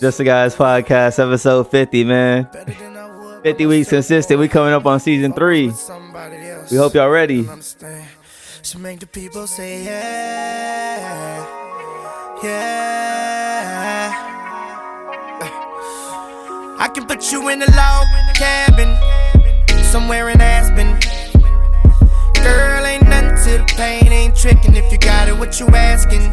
Just the Guys Podcast, episode 50, man. 50 weeks consistent. We coming up on season 3. We hope y'all ready. So make the people say yeah, yeah. I can put you in a log cabin somewhere in Aspen. Girl, ain't nothing to the pain, ain't tricking. If you got it, what you asking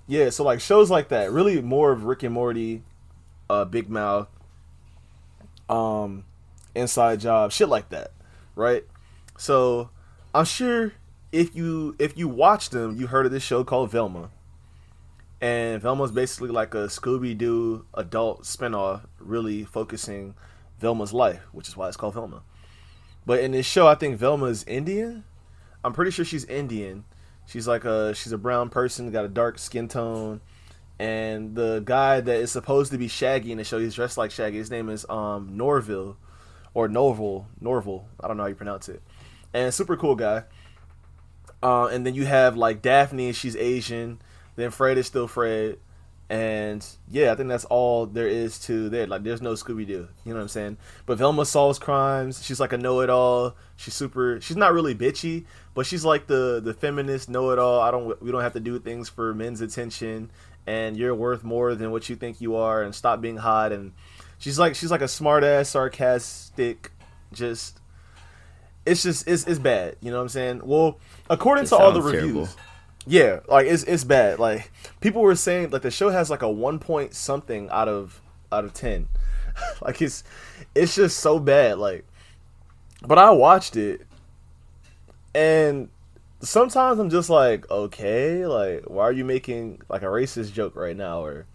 yeah, so like shows like that, really more of Rick and Morty, Big Mouth, Inside Job, shit like that, right? So I'm sure if you watch them, you heard of this show called Velma. And Velma's basically like a Scooby-Doo adult spinoff, really focusing Velma's life, which is why it's called Velma. But in this show, I think Velma's Indian. I'm pretty sure she's Indian. She's like she's a brown person, got a dark skin tone. And the guy that is supposed to be Shaggy in the show, he's dressed like Shaggy. His name is Norville. I don't know how you pronounce it. And super cool guy. And then you have like Daphne, she's Asian. Then Fred is still Fred. And yeah, I think that's all there is to there. Like, there's no Scooby-Doo. You know what I'm saying? But Velma solves crimes. She's like a know-it-all. She's not really bitchy, but she's like the feminist know-it-all. We don't have to do things for men's attention, and you're worth more than what you think you are, and stop being hot. And she's like a smart-ass, sarcastic, it's bad. You know what I'm saying? Well, according to all the reviews. Terrible. Yeah, like it's bad. Like people were saying, like the show has like a 1 point something out of 10. Like it's just so bad. Like, but I watched it, and sometimes I'm just like, okay, like why are you making like a racist joke right now? Or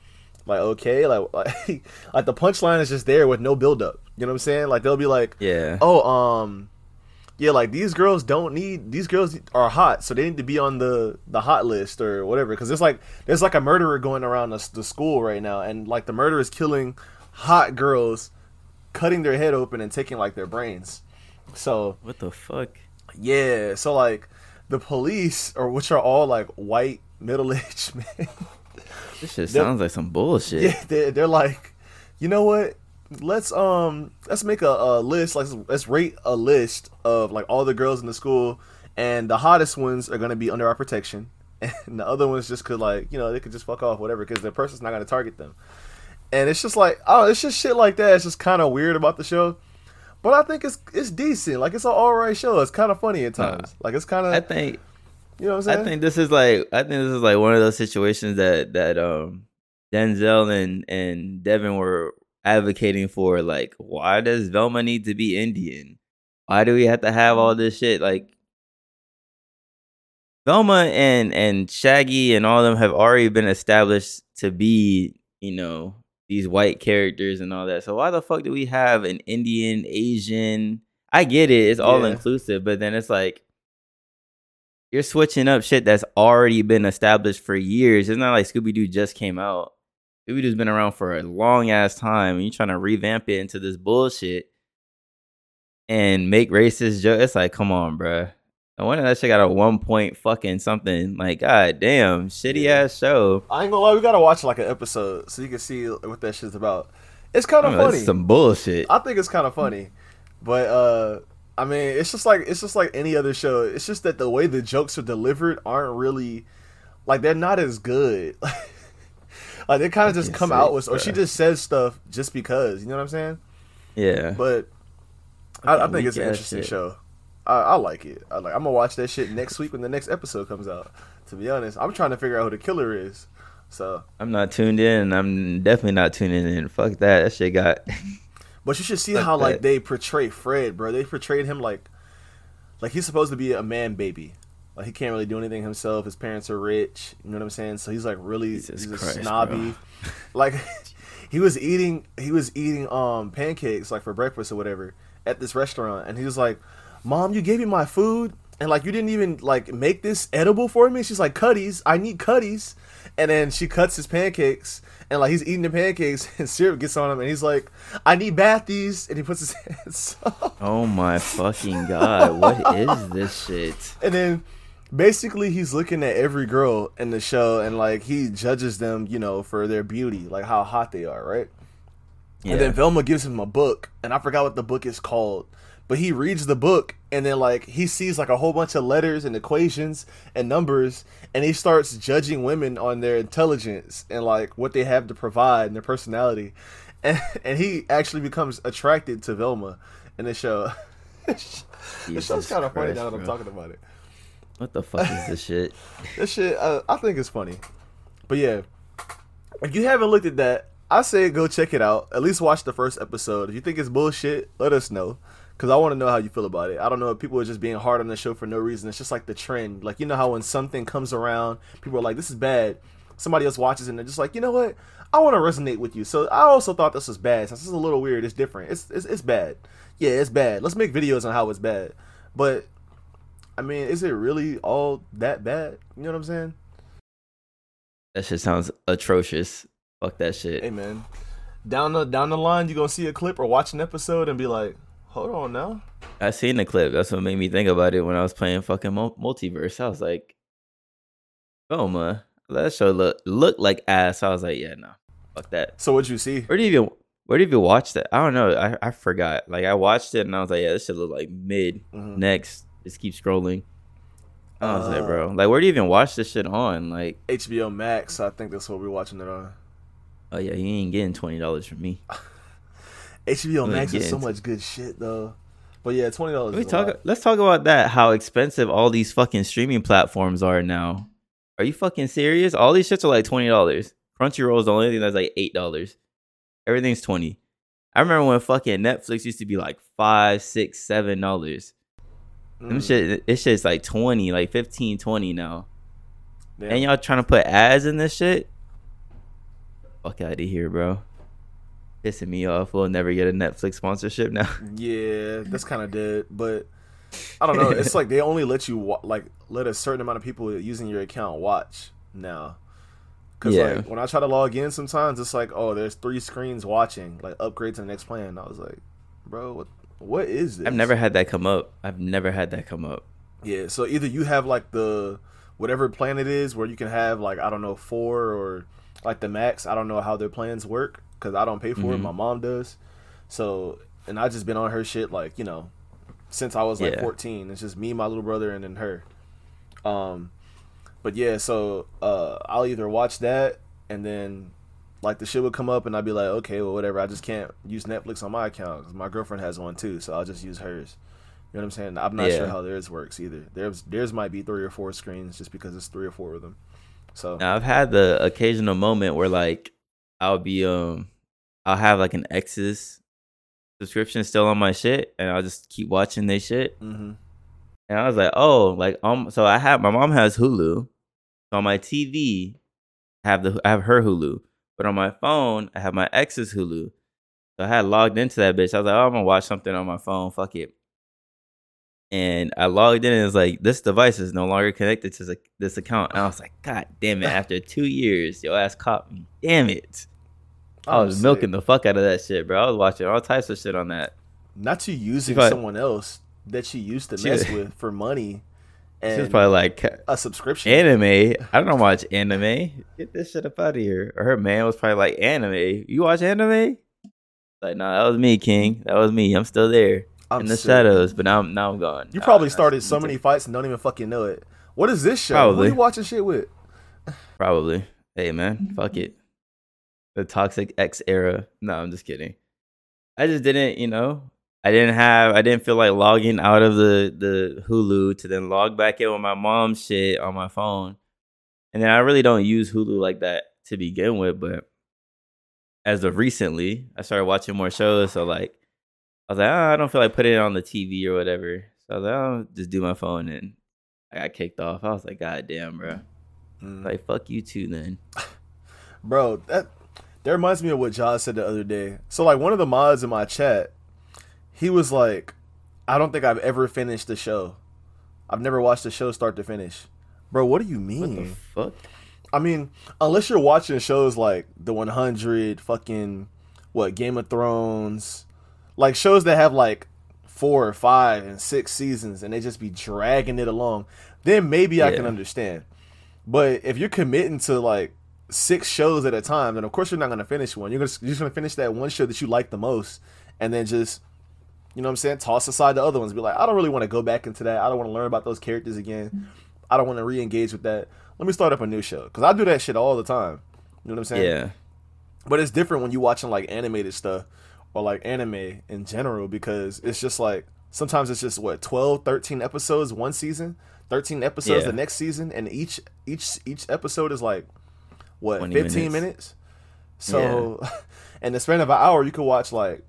like, okay, like the punchline is just there with no build up. You know what I'm saying? Like they'll be like, yeah, oh, yeah, like these girls are hot, so they need to be on the hot list or whatever. Because it's like there's like a murderer going around the school right now, and like the murderer is killing hot girls, cutting their head open and taking like their brains. So what the fuck? Yeah, so like the police, or which are all like white middle-aged men. This shit sounds like some bullshit. Yeah, they're like, you know what? Let's make a list. Let's rate a list of like all the girls in the school, and the hottest ones are gonna be under our protection, and the other ones just could like, you know, they could just fuck off, whatever, because the person's not gonna target them. And it's just like, oh, it's just shit like that. It's just kind of weird about the show, but I think it's decent. Like it's an alright show. It's kind of funny at times. Like it's kind of, I think, you know what I'm saying. I think this is like one of those situations that Denzel and Devin were advocating for, like, why does Velma need to be Indian? Why do we have to have all this shit? Like, Velma and Shaggy and all of them have already been established to be, you know, these white characters and all that. So why the fuck do we have an Indian, Asian? I get it, it's all inclusive, but then it's like you're switching up shit that's already been established for years. It's not like Scooby-Doo just came out. Scooby-Doo's been around for a long-ass time, and you're trying to revamp it into this bullshit and make racist jokes. It's like, come on, bruh. I wonder that shit got a 1 point fucking something. Like, god damn, shitty-ass show. I ain't gonna lie, we gotta watch, like, an episode so you can see what that shit's about. It's kind of funny. It's some bullshit. I think it's kind of funny. But, I mean, it's just like any other show. It's just that the way the jokes are delivered aren't really... Like, they're not as good. Like they kind of just come out with, or she just says stuff just because, you know what I'm saying? Yeah. But I think it's an interesting show. I like it. I'm gonna watch that shit next week when the next episode comes out. To be honest, I'm trying to figure out who the killer is. So I'm not tuned in. I'm definitely not tuning in. Fuck that. That shit got. But you should see how that, like, they portray Fred, bro. They portrayed him like he's supposed to be a man baby. Like, he can't really do anything himself. His parents are rich. You know what I'm saying? So he's like really, he's snobby. Like he was eating pancakes like for breakfast or whatever at this restaurant, and he was like, "Mom, you gave me my food, and like you didn't even like make this edible for me." She's like, "Cutties, I need cutties." And then she cuts his pancakes, and like he's eating the pancakes, and syrup gets on him, and he's like, "I need bathies," and he puts his hands up. Oh my fucking god! What is this shit? And then, basically, he's looking at every girl in the show, and like he judges them, you know, for their beauty, like how hot they are, right? Yeah. And then Velma gives him a book, and I forgot what the book is called, But he reads the book, and then, like, he sees, like, a whole bunch of letters and equations and numbers, and he starts judging women on their intelligence and, like, what they have to provide and their personality. And he actually becomes attracted to Velma in the show. This show's kind of funny now that I'm talking about it. What the fuck is this shit? This shit, I think it's funny. But, yeah, if you haven't looked at that, I say go check it out. At least watch the first episode. If you think it's bullshit, let us know. Because I want to know how you feel about it. I don't know if people are just being hard on the show for no reason. It's just like the trend. Like, you know how when something comes around, people are like, this is bad. Somebody else watches it and they're just like, you know what? I want to resonate with you. So I also thought this was bad. Since this is a little weird, it's different. It's bad. Yeah, it's bad. Let's make videos on how it's bad. But, I mean, is it really all that bad? You know what I'm saying? That shit sounds atrocious. Fuck that shit. Hey, man. Down the line, you're going to see a clip or watch an episode and be like, hold on now. I seen the clip. That's what made me think about it when I was playing fucking Multiverse. I was like, Velma, that show look like ass. I was like, yeah, no, fuck that. So what'd you see? Where did you watch that? I don't know. I forgot. Like, I watched it and I was like, yeah, this shit look like mid. Mm-hmm. Next, just keep scrolling. I was like, bro, like, where do you even watch this shit on? Like HBO Max. I think that's what we're watching it on. Oh yeah, you ain't getting $20 from me. HBO Max is so much good shit though, but yeah, $20. Let's talk about that. How expensive all these fucking streaming platforms are now. Are you fucking serious? All these shits are like $20. Crunchyroll is the only thing that's like $8. Everything's $20. I remember when fucking Netflix used to be like $5, $6, $7. Them shit, it's just like $20, like $15, $20 now. Damn. And y'all trying to put ads in this shit? Fuck out of here, bro. Pissing me off. We'll never get a Netflix sponsorship now. Yeah, that's kind of dead. But I don't know. It's like they only let you let a certain amount of people using your account watch now. Because like when I try to log in, sometimes it's like, oh, there's 3 screens watching. Like upgrade to the next plan. I was like, bro, what is this? I've never had that come up. Yeah. So either you have like the whatever plan it is where you can have like I don't know 4 or like the max. I don't know how their plans work. Because I don't pay for it. My mom does. So, and I just been on her shit, like, you know, since I was, like, 14. It's just me, my little brother, and then her. But, yeah, so I'll either watch that, and then, like, the shit would come up, and I'd be like, okay, well, whatever. I just can't use Netflix on my account. 'Cause my girlfriend has one, too, so I'll just use hers. You know what I'm saying? I'm not sure how theirs works, either. Theirs might be 3 or 4 screens just because it's 3 or 4 of them. So now, I've had the occasional moment where, like, I'll be I'll have like an X's subscription still on my shit, and I'll just keep watching their shit. Mm-hmm. And I was like, oh, like so I have my mom has Hulu, so on my TV, I have her Hulu, but on my phone I have my X's Hulu. So I had logged into that bitch. I was like, oh, I'm gonna watch something on my phone. Fuck it. And I logged in and it's like, this device is no longer connected to this account. And I was like, God damn it! After 2 years, your ass caught me. Damn it. I was milking the fuck out of that shit, bro. I was watching all types of shit on that. Not you using someone else that she used to mess with for money. And she was probably like, a subscription. Anime. I don't watch anime. Get this shit up out of here. Or her man was probably like, anime. You watch anime? Like, no, that was me, King. That was me. I'm still there. I'm in the shadows, but now I'm gone. You probably started so many fights and don't even fucking know it. What is this show? Probably. What are you watching shit with? Probably. Hey, man. Fuck it. The Toxic X era. No, I'm just kidding. I just didn't, you know, I didn't feel like logging out of the Hulu to then log back in with my mom's shit on my phone. And then I really don't use Hulu like that to begin with, but as of recently, I started watching more shows. So like, I was like, I don't feel like putting it on the TV or whatever. So I was like, I'll just do my phone. And I got kicked off. I was like, God damn, bro. Like, fuck you too then. Bro, that reminds me of what Josh said the other day. So, like, one of the mods in my chat, he was like, I don't think I've ever finished the show. I've never watched the show start to finish. Bro, what do you mean? What the fuck? I mean, unless you're watching shows like The 100, fucking, Game of Thrones. Like, shows that have, like, 4, 5, and 6 seasons, and they just be dragging it along. Then maybe I can understand. But if you're committing to, like, 6 shows at a time, then of course you're not going to finish one. You're just going to finish that one show that you like the most, and then just You know what I'm saying? Toss aside the other ones. Be like, I don't really want to go back into that. I don't want to learn about those characters again. I don't want to re-engage with that. Let me start up a new show. Because I do that shit all the time. You know what I'm saying? Yeah. But it's different when you're watching, like, animated stuff or, like, anime in general, because it's just, like, sometimes it's just, what, 12, 13 episodes one season, 13 episodes the next season, and each episode is, like, what, 15 minutes? So, in the span of an hour, you could watch, like,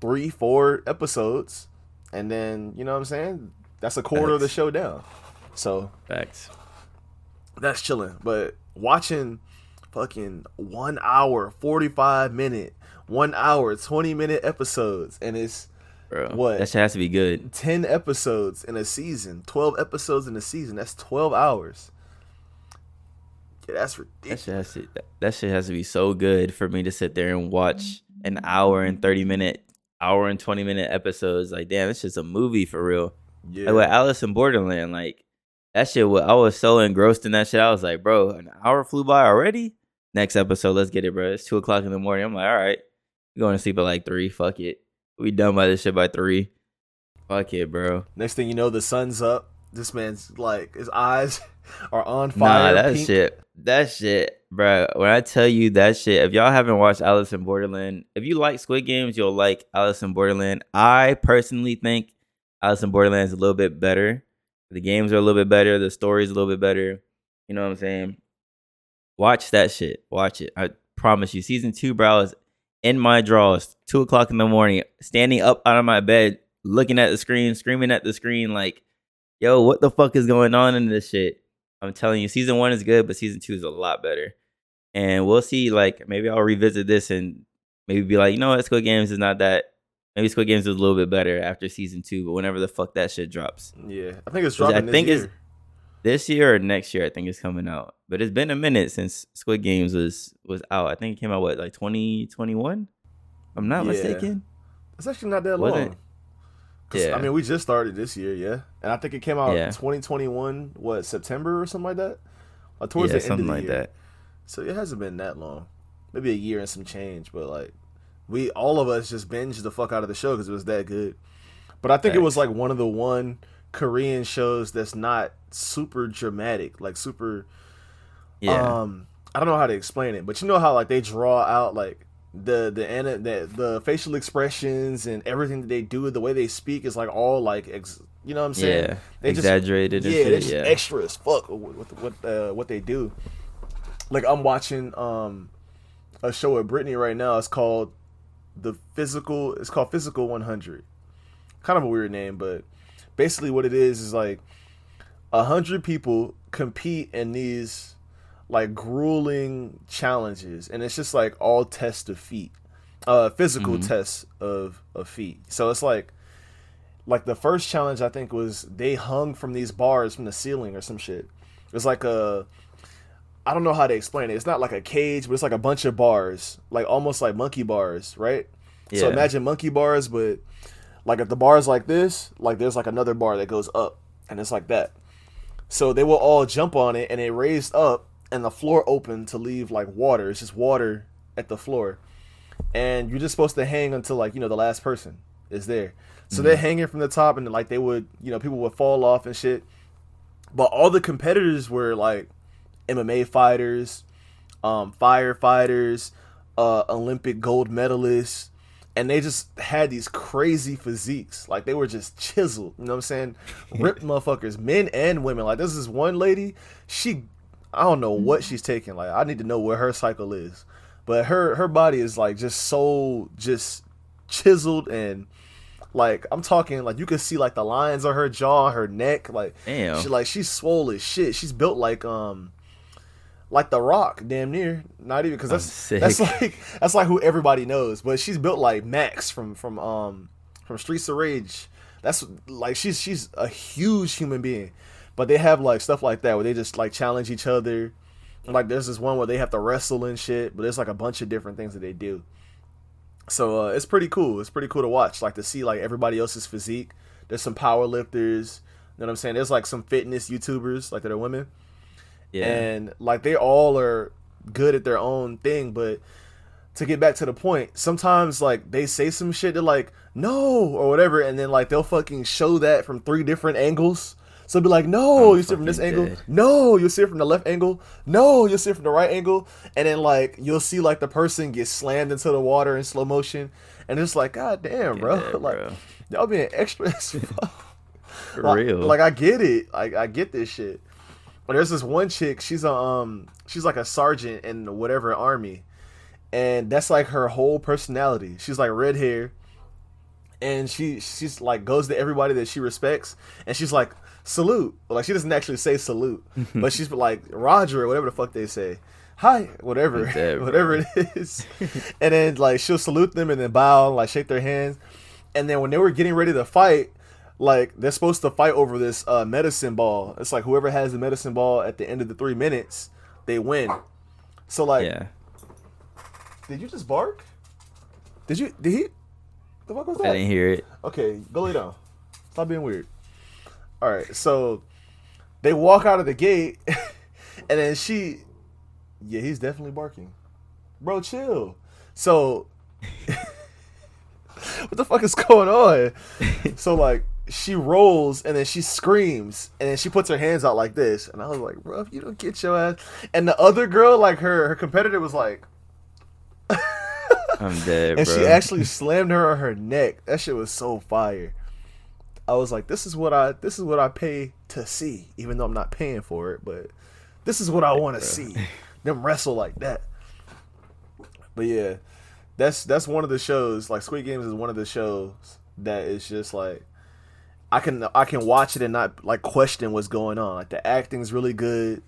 3-4 episodes, and then, you know what I'm saying? That's a quarter of the show down. So, that's chilling. But watching fucking 1 hour, 45 minute, 1 hour, 20 minute episodes, and it's what? That shit has to be good. 10 episodes in a season, 12 episodes in a season. That's 12 hours. Yeah, that's ridiculous. That shit has to be so good for me to sit there and watch an hour and 30 minute, hour and 20 minute episodes. Like, damn, it's just a movie for real. Yeah. Like with Alice in Borderland, like that shit, I was so engrossed in that shit. I was like, bro, an hour flew by already? Next episode, let's get it, bro. It's 2 o'clock in the morning. I'm like, all right, we're going to sleep at like 3. Fuck it. We done by this shit by 3. Fuck it, bro. Next thing you know, the sun's up. This man's like, his eyes are on fire. Nah, that shit, bro. When I tell you that shit, if y'all haven't watched Alice in Borderland, if you like Squid Games, you'll like Alice in Borderland. I personally think Alice in Borderland is a little bit better. The games are a little bit better. The story's a little bit better. You know what I'm saying? Watch that shit. Watch it. I promise you. Season 2, bro, is in my drawers. 2 o'clock in the morning, standing up out of my bed, looking at the screen, screaming at the screen like, yo, what the fuck is going on in this shit? I'm telling you, season 1 is good, but season 2 is a lot better. And we'll see, like, maybe I'll revisit this and maybe be like, you know what, Squid Games is not that. Maybe Squid Games is a little bit better after season 2, but whenever the fuck that shit drops. Yeah, I think it's dropping this year. It's this year or next year, I think it's coming out. But it's been a minute since Squid Games was out. I think it came out, what, like 2021? I'm not mistaken. It's actually not that long. Yeah. I mean, we just started this year, and I think it came out 2021, what, September or something like that? Or towards the end of the year. That. So it hasn't been that long. Maybe a year and some change, but like all of us just binged the fuck out of the show because it was that good. But I think it was like one of the Korean shows that's not super dramatic, like super. I don't know how to explain it, but you know how like they draw out like the facial expressions and everything that they do, the way they speak is like all like you know what I'm saying? Yeah, they exaggerated. They're just extra as fuck with what they do. Like I'm watching a show with Brittany right now. It's called Physical 100. Kind of a weird name, but basically what it is like 100 people compete in these like grueling challenges, and it's just like all tests of feet, physical tests of feet. So it's like the first challenge I think was they hung from these bars from the ceiling or some shit. It's like I don't know how to explain it. It's not like a cage, but it's like a bunch of bars, like almost like monkey bars, right? Yeah. So imagine monkey bars, but like if the bar is like this, like there's like another bar that goes up, and it's like that. So they will all jump on it, and it raised up, and the floor opened to leave like water. It's just water at the floor, and you're just supposed to hang until like, you know, the last person is there. So they're hanging from the top, and like they would, you know, people would fall off and shit. But all the competitors were like MMA fighters, firefighters, Olympic gold medalists, and they just had these crazy physiques. Like, they were just chiseled, you know what I'm saying? Ripped motherfuckers, men and women. Like, this is one lady, I don't know what she's taking. Like, I need to know what her cycle is. But her body is, like, just so just chiseled and, like, I'm talking, like, you can see, like, the lines on her jaw, her neck. Like, damn. She's swole as shit. She's built like The Rock, damn near. Not even, because that's like who everybody knows. But she's built like Max from Streets of Rage. That's like she's a huge human being. But they have like stuff like that where they just like challenge each other. And, like, there's this one where they have to wrestle and shit. But there's like a bunch of different things that they do. So it's pretty cool. It's pretty cool to watch. Like, to see like everybody else's physique. There's some power lifters. You know what I'm saying? There's like some fitness YouTubers like that are women. Yeah. And like they all are good at their own thing, but to get back to the point, sometimes like they say some shit that like no, or whatever, and then like they'll fucking show that from three different angles. So be like, no, you see it from this angle. No, you'll see it from the left angle. No, you'll see it from the right angle. And then like you'll see like the person get slammed into the water in slow motion, and it's like, god damn, bro, like y'all being extra as fuck. For real. Like I get it. Like I get this shit. But there's this one chick. She's a she's like a sergeant in whatever army, and that's like her whole personality. She's like red hair, and she's like goes to everybody that she respects, and she's like, salute. Like she doesn't actually say salute, but she's like Roger or whatever the fuck they say. Hi, whatever, whatever it is. And then like she'll salute them and then bow, like shake their hands. And then when they were getting ready to fight, like they're supposed to fight over this medicine ball. It's like whoever has the medicine ball at the end of the 3 minutes, they win. So like, yeah. Did you just bark? Did you? Did he? The fuck was that? I didn't hear it. Okay, go lay down. Stop being weird. All right, so they walk out of the gate, and then she, yeah, he's definitely barking. Bro, chill. So, what the fuck is going on? So, like, she rolls, and then she screams, and then she puts her hands out like this. And I was like, bro, if you don't get your ass. And the other girl, like, her competitor was like, I'm dead, bro. And she actually slammed her on her neck. That shit was so fire. I was like, this is what I pay to see, even though I'm not paying for it, but this is what I want to see. Them wrestle like that. But yeah, that's one of the shows, like Squid Games is one of the shows that is just like I can watch it and not like question what's going on. Like the acting's really good.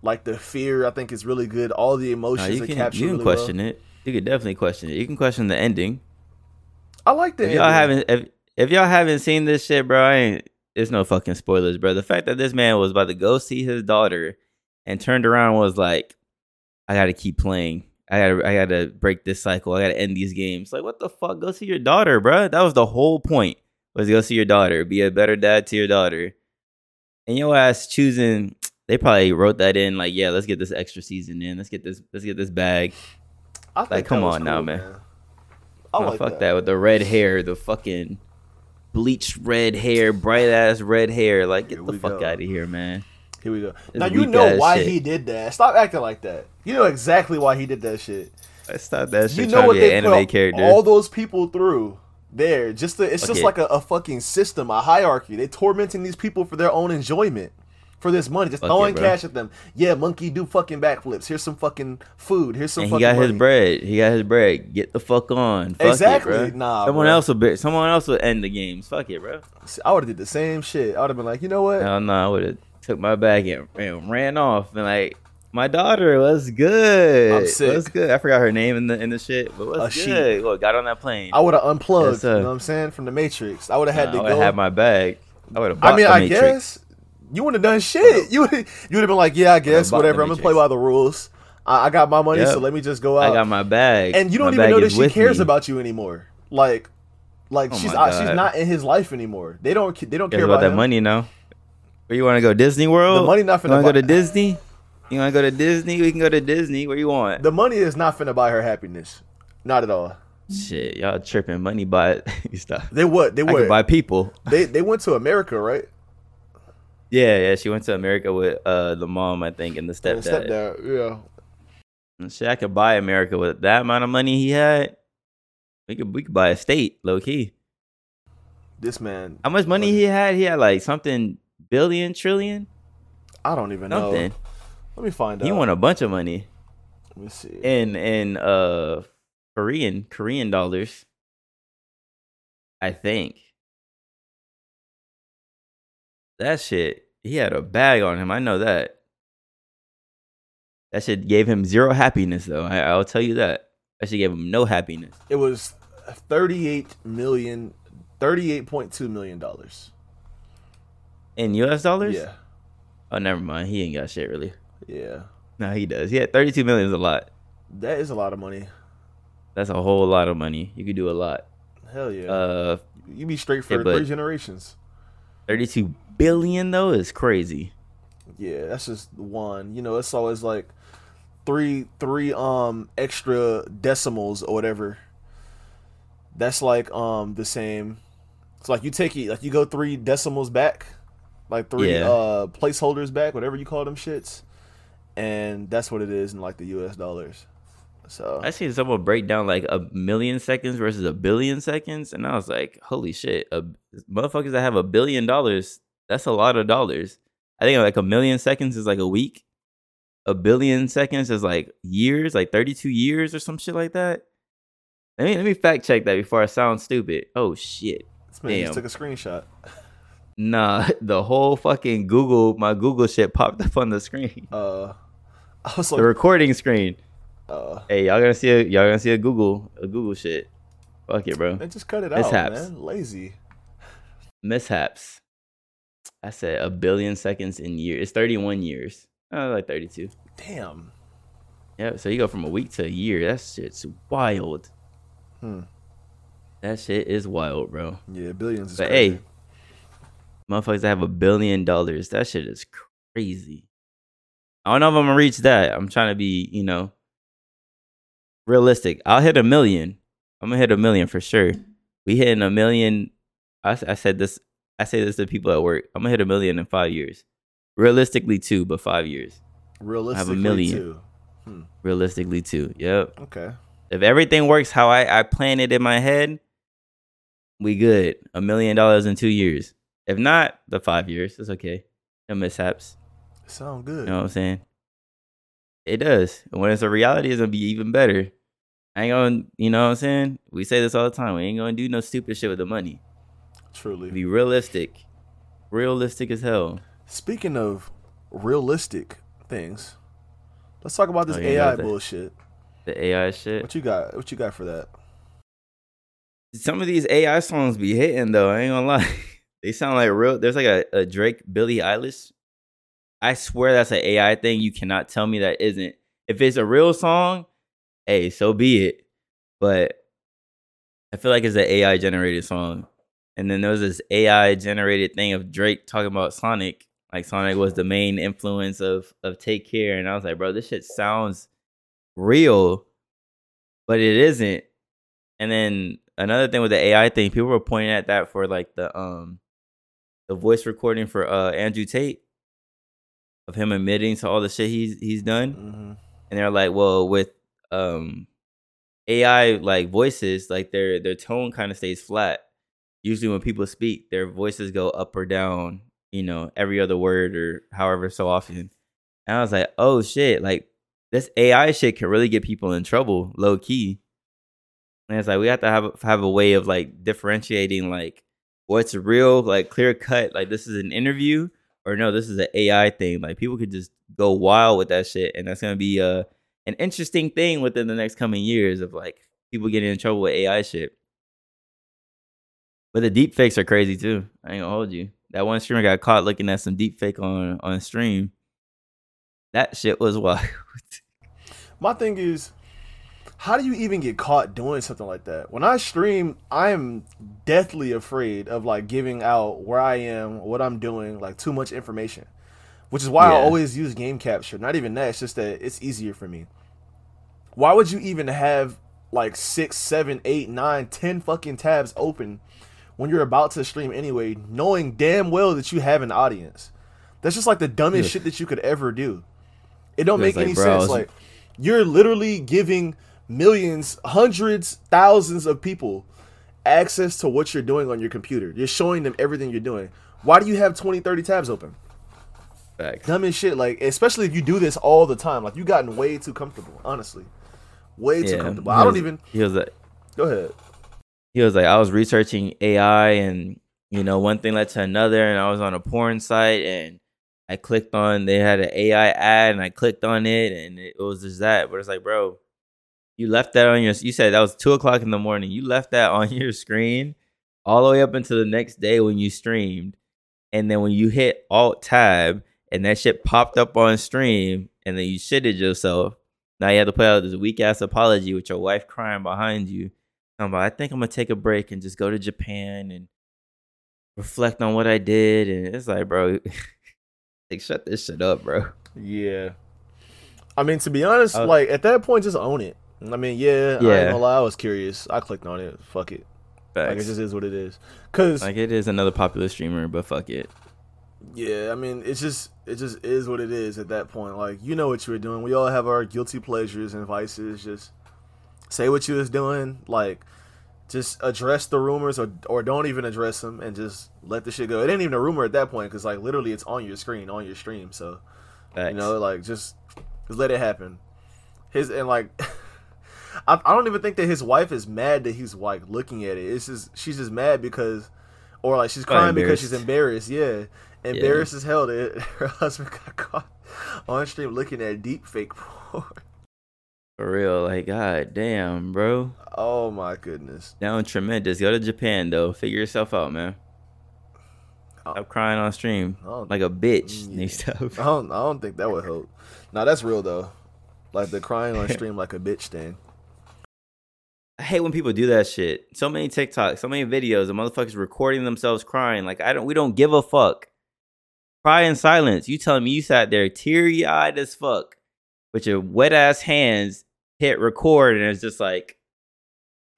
Like the fear, I think is really good. All the emotions are captured. You can really question well. It. You can definitely question it. You can question the ending. I like the ending. If y'all haven't seen this shit, bro, it's no fucking spoilers, bro. The fact that this man was about to go see his daughter and turned around and was like, I got to keep playing. I gotta break this cycle. I got to end these games. Like, what the fuck? Go see your daughter, bro. That was the whole point, was go see your daughter. Be a better dad to your daughter. And your ass choosing, they probably wrote that in like, yeah, let's get this extra season in. Let's get this bag. I like, come on cool, now, man. I like fuck that with the red hair, the fucking... bleached red hair, bright ass red hair. Like, get the fuck out of here, man. Here we go. Now you know why he did that. Stop acting like that. You know exactly why he did that shit. Stop that shit. You know what they put all those people through there. It's just like a fucking system, a hierarchy. They're tormenting these people for their own enjoyment, for this money, just throwing cash at them. Yeah, monkey, do fucking backflips. Here's some fucking food. Here's some. And fucking He got his bread. Get the fuck on. Fuck exactly. It, bro. Nah. Someone else will end the games. Fuck it, bro. I would have did the same shit. I would have been like, you know what? No, I would have took my bag and ran off and like, my daughter was good. I'm sick. Was good. I forgot her name in the shit, but was good. Well, got on that plane. I would have unplugged. You know what I'm saying? From the Matrix, I would have had to go. I would have had my bag. I would have. I mean, I guess. You wouldn't have done shit. You would have been like, yeah, I guess, whatever. I'm going to play by the rules. I got my money, so let me just go out. I got my bag. And you don't even know that she cares about you anymore. Like she's not in his life anymore. They don't care about that money now. Where you want to go, Disney World? The money not finna. You want to go to Disney? You want to go to Disney? We can go to Disney. Where you want? The money is not finna buy her happiness. Not at all. Shit, y'all tripping. Money buy stuff. They would. I could buy people. They went to America, right? Yeah, she went to America with the mom, I think, and the stepdad. Yeah. Shit, I could buy America with that amount of money he had. We could buy a state, low key. This man, how much money he had? He had like something billion, trillion. I don't even know. Let me find out. He won a bunch of money. Let me see. In Korean dollars, I think. That shit, he had a bag on him. I know that. That shit gave him zero happiness, though. I'll tell you that. That shit gave him no happiness. It was $38.2 million. In U.S. dollars? Yeah. Oh, never mind. He ain't got shit, really. Yeah. No, he does. Yeah, $32 million is a lot. That is a lot of money. That's a whole lot of money. You could do a lot. Hell yeah. You be straight for three generations. 32 billion though is crazy. Yeah, that's just one. You know, it's always like three extra decimals or whatever. That's like the same. It's like you take it, like you go 3 decimals back, like three placeholders back, whatever you call them shits, and that's what it is in like the U.S. dollars. So I seen someone break down like 1 million seconds versus 1 billion seconds, and I was like, holy shit, motherfuckers that have $1 billion, that's a lot of dollars. I think like 1 million seconds is like a week. 1 billion seconds is like years, like 32 years or some shit like that. Let me fact check that before I sound stupid. Oh shit! This man just took a screenshot. Nah, the whole fucking Google, my Google shit popped up on the screen. I was like, the recording screen. Hey, y'all gonna see a Google shit. Fuck it, bro. Man, just cut it mishaps. Out, man. Lazy. Mishaps. I said 1 billion seconds in years. It's 31 years. Oh, like 32. Damn. Yeah, so you go from a week to a year. That shit's wild. That shit is wild, bro. Yeah, billions is but crazy. Hey, motherfuckers that have $1 billion. That shit is crazy. I don't know if I'm gonna reach that. I'm trying to be, realistic. I'll hit 1 million. I'm gonna hit 1 million for sure. We hitting 1 million. I say this to people at work. I'm gonna hit 1 million in 5 years. Realistically 2, but 5 years. Realistically I have 1 million. 2. Realistically 2. Yep. Okay. If everything works how I plan it in my head, we good. $1 million in 2 years. If not, the 5 years. It's okay. No mishaps. Sound good. You know what I'm saying? It does. And when it's a reality, it's gonna be even better. I ain't gonna, you know what I'm saying? We say this all the time. We ain't gonna do no stupid shit with the money. Truly. Be realistic. Realistic as hell. Speaking of realistic things, let's talk about this AI bullshit. The AI shit. What you got for that? Some of these AI songs be hitting though. I ain't gonna lie. They sound like real. There's like a Drake, Billie Eilish. I swear that's an AI thing. You cannot tell me that isn't. If it's a real song, hey, so be it. But I feel like it's an AI generated song. And then there was this AI generated thing of Drake talking about Sonic. Like Sonic was the main influence of Take Care. And I was like, bro, this shit sounds real, but it isn't. And then another thing with the AI thing, people were pointing at that for like the voice recording for Andrew Tate of him admitting to all the shit he's done. Mm-hmm. And they're like, well, with AI like voices, like their tone kind of stays flat. Usually when people speak, their voices go up or down, every other word or however so often. And I was like, oh shit, like this AI shit can really get people in trouble, low key. And it's like we have to have a way of like differentiating like what's real, like clear cut, like this is an interview, or no, this is an AI thing. Like people could just go wild with that shit, and that's gonna be an interesting thing within the next coming years of like people getting in trouble with AI shit. But the deep fakes are crazy too. I ain't gonna hold you. That one streamer got caught looking at some deep fake on stream. That shit was wild. My thing is, how do you even get caught doing something like that? When I stream, I am deathly afraid of like giving out where I am, what I'm doing, like too much information, which is why I always use game capture. Not even that, it's just that it's easier for me. Why would you even have like 6, 7, 8, 9, 10 fucking tabs open when you're about to stream anyway, knowing damn well that you have an audience? That's just like the dumbest shit that you could ever do. It don't make any sense. Like, you're literally giving millions, hundreds, thousands of people access to what you're doing on your computer. You're showing them everything you're doing. Why do you have 20, 30 tabs open? Facts. Dumb as shit. Like, especially if you do this all the time. Like, you've gotten way too comfortable, honestly. Way too comfortable. He was like, go ahead. He was like, I was researching AI and, one thing led to another, and I was on a porn site, and I clicked on, they had an AI ad, and I clicked on it, and it was just that. But it's like, bro, you left that on your, you said that was 2:00 in the morning. You left that on your screen all the way up until the next day when you streamed. And then when you hit alt tab and that shit popped up on stream, and then you shitted yourself. Now you have to put out this weak ass apology with your wife crying behind you. I'm like, I think I'm going to take a break and just go to Japan and reflect on what I did. And it's like, bro, like, shut this shit up, bro. Yeah. I mean, to be honest, like, at that point, just own it. I mean, I ain't gonna lie, I was curious. I clicked on it. Fuck it. Facts. Like, it just is what it is. Cause like, it is another popular streamer, but fuck it. Yeah, I mean, it just is what it is at that point. Like, you know what you were doing. We all have our guilty pleasures and vices. Just say what you was doing. Like, just address the rumors or don't even address them and just let the shit go. It ain't even a rumor at that point because, like, literally it's on your screen, on your stream. So, facts. You know, like, just let it happen. I don't even think that his wife is mad that he's, like, looking at it. It's just, she's just mad because, or, like, she's crying because she's embarrassed. Yeah. Embarrassed as hell that her husband got caught on stream looking at deep fake porn. For real. Like, god damn, bro. Oh, my goodness. Down tremendous. Go to Japan, though. Figure yourself out, man. Stop crying on stream. Like a bitch. Yeah. Stuff. I don't think that would help. Nah, that's real, though. Like, the crying on stream like a bitch thing. I hate when people do that shit. So many TikToks, so many videos, the motherfuckers recording themselves crying. Like, we don't give a fuck. Cry in silence. You telling me you sat there teary-eyed as fuck with your wet-ass hands, hit record, and it's just like,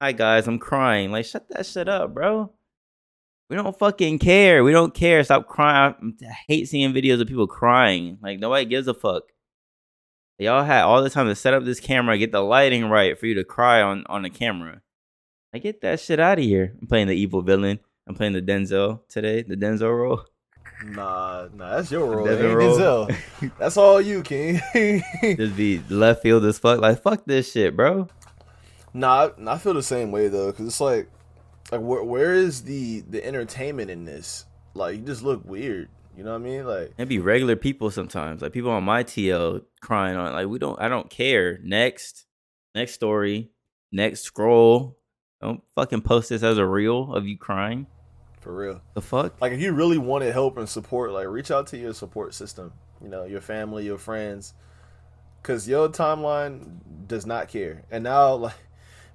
hi, guys, I'm crying. Like, shut that shit up, bro. We don't fucking care. We don't care. Stop crying. I hate seeing videos of people crying. Like, nobody gives a fuck. Y'all had all the time to set up this camera, get the lighting right for you to cry on the camera. Like, get that shit out of here. I'm playing the evil villain. I'm playing the Denzel today, the Denzel role. Nah, that's your role. Denzel. That's all you, King. Just be left field as fuck. Like, fuck this shit, bro. Nah, I feel the same way, though, because it's like where is the entertainment in this? Like, you just look weird. You know what I mean? Like, it'd be regular people sometimes. Like, people on my TL crying on, like, I don't care. Next story, next scroll. Don't fucking post this as a reel of you crying. For real. The fuck? Like, if you really wanted help and support, like, reach out to your support system. You know, your family, your friends. Because your timeline does not care. And now, like,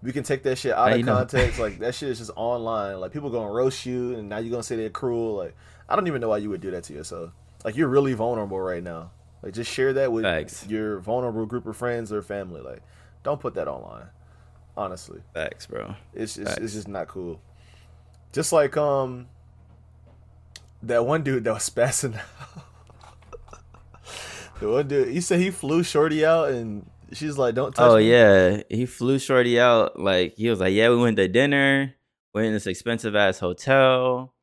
we can take that shit out of context. Like, that shit is just online. Like, people gonna roast you, and now you're gonna say they're cruel. Like, I don't even know why you would do that to yourself. Like, you're really vulnerable right now. Like, just share that with Facts. Your vulnerable group of friends or family. Like, don't put that online. Honestly. Facts, bro. It's just not cool. Just like that one dude that was passing out. The one dude, he said he flew Shorty out and she's like, don't touch me. Oh, yeah. He flew Shorty out. Like, he was like, yeah, we went to dinner. We're in this expensive ass hotel.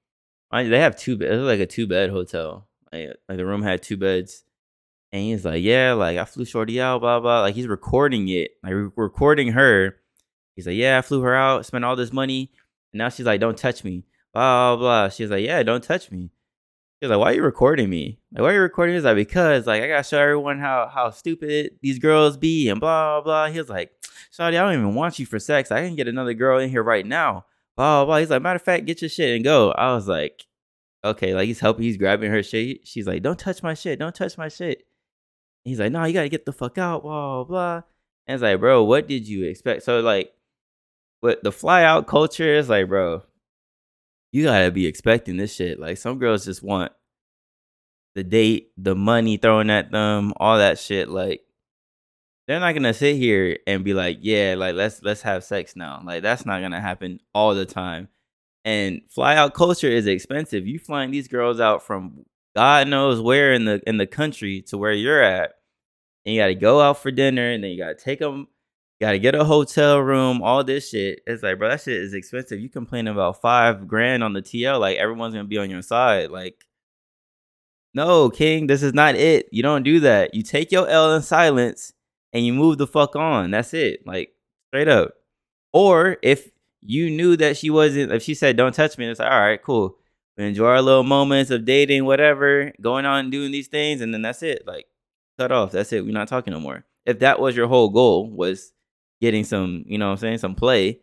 They have it was like a 2-bed hotel. Like the room had 2 beds. And he's like, yeah, like I flew Shorty out, blah, blah. Like he's recording it. Like recording her. He's like, yeah, I flew her out, spent all this money. And now she's like, don't touch me. Blah, blah, blah. She's like, yeah, don't touch me. He's like, why are you recording me? Like, why are you recording me? He's like, because like I gotta show everyone how stupid these girls be and blah, blah, blah. He was like, Shorty, I don't even want you for sex. I can get another girl in here right now. Oh, wow. He's like, matter of fact, get your shit and go. I was like, okay, like he's grabbing her shit. She's like, don't touch my shit. Don't touch my shit. And he's like, no, you got to get the fuck out. Blah, blah. And it's like, bro, what did you expect? So like, but the fly out culture is like, bro, you got to be expecting this shit. Like some girls just want the date, the money thrown at them, all that shit. Like they're not gonna sit here and be like, yeah, like let's have sex now. Like that's not gonna happen all the time. And fly out culture is expensive. You flying these girls out from God knows where in the country to where you're at, and you gotta go out for dinner, and then you gotta take them, you gotta get a hotel room, all this shit. It's like, bro, that shit is expensive. You complaining about $5,000 on the TL, like everyone's gonna be on your side, like. No, King, this is not it. You don't do that. You take your L in silence. And you move the fuck on. That's it. Like, straight up. Or if you knew that she wasn't, if she said, don't touch me, it's like, all right, cool. We enjoy our little moments of dating, whatever, going on and doing these things. And then that's it. Like, cut off. That's it. We're not talking no more. If that was your whole goal, was getting some, you know what I'm saying, some play,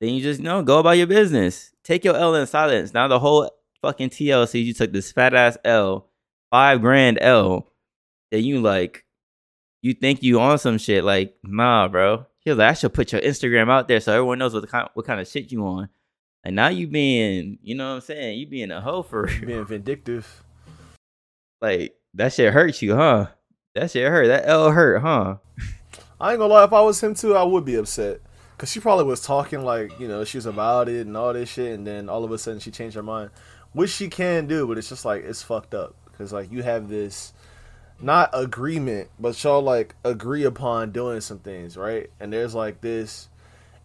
then you just, you know, go about your business. Take your L in silence. Now the whole fucking TL sees you took this fat ass L, $5,000 L, that you like, you think you on some shit, like, nah, bro. He was like, I should put your Instagram out there so everyone knows what kind of shit you on. And now you being, you know what I'm saying? You being a hoe for real. You being vindictive. Like, that shit hurt you, huh? That shit hurt. That L hurt, huh? I ain't gonna lie, if I was him too, I would be upset. Because she probably was talking like, you know, she's about it and all this shit, and then all of a sudden she changed her mind, which she can do, but it's just like, it's fucked up. Because, like, you have this, not agreement, but y'all, like, agree upon doing some things, right? And there's, like, this,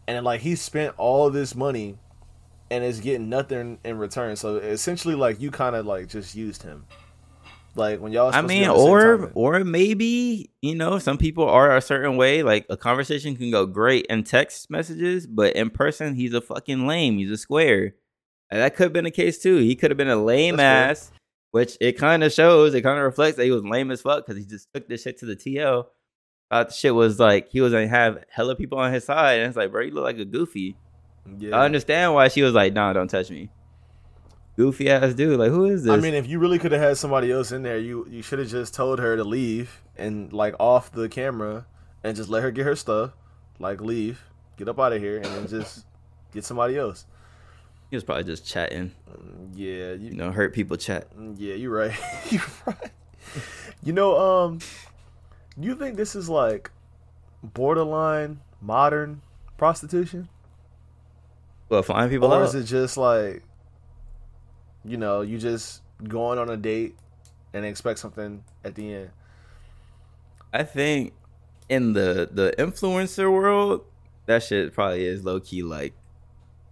and, like, he spent all this money, and is getting nothing in return. So, essentially, like, you kind of, like, just used him. Like, when y'all, I mean, or maybe, you know, some people are a certain way. Like, a conversation can go great in text messages, but in person, he's a fucking lame. He's a square. And that could have been the case, too. He could have been a lame ass. Which it kind of shows, it kind of reflects that he was lame as fuck because he just took this shit to the TL. The shit was like, he was going to have hella people on his side. And it's like, bro, you look like a goofy. Yeah. I understand why she was like, nah, don't touch me. Goofy ass dude. Like, who is this? I mean, if you really could have had somebody else in there, you should have just told her to leave and like off the camera and just let her get her stuff. Like, leave, get up out of here, and then just get somebody else. He was probably just chatting. Yeah. You know, hurt people chat. Yeah, you're right. You're right. You know, you think this is like borderline modern prostitution? Well, find people out. Or is it just like, you know, you just going on a date and expect something at the end? I think in the influencer world, that shit probably is low-key like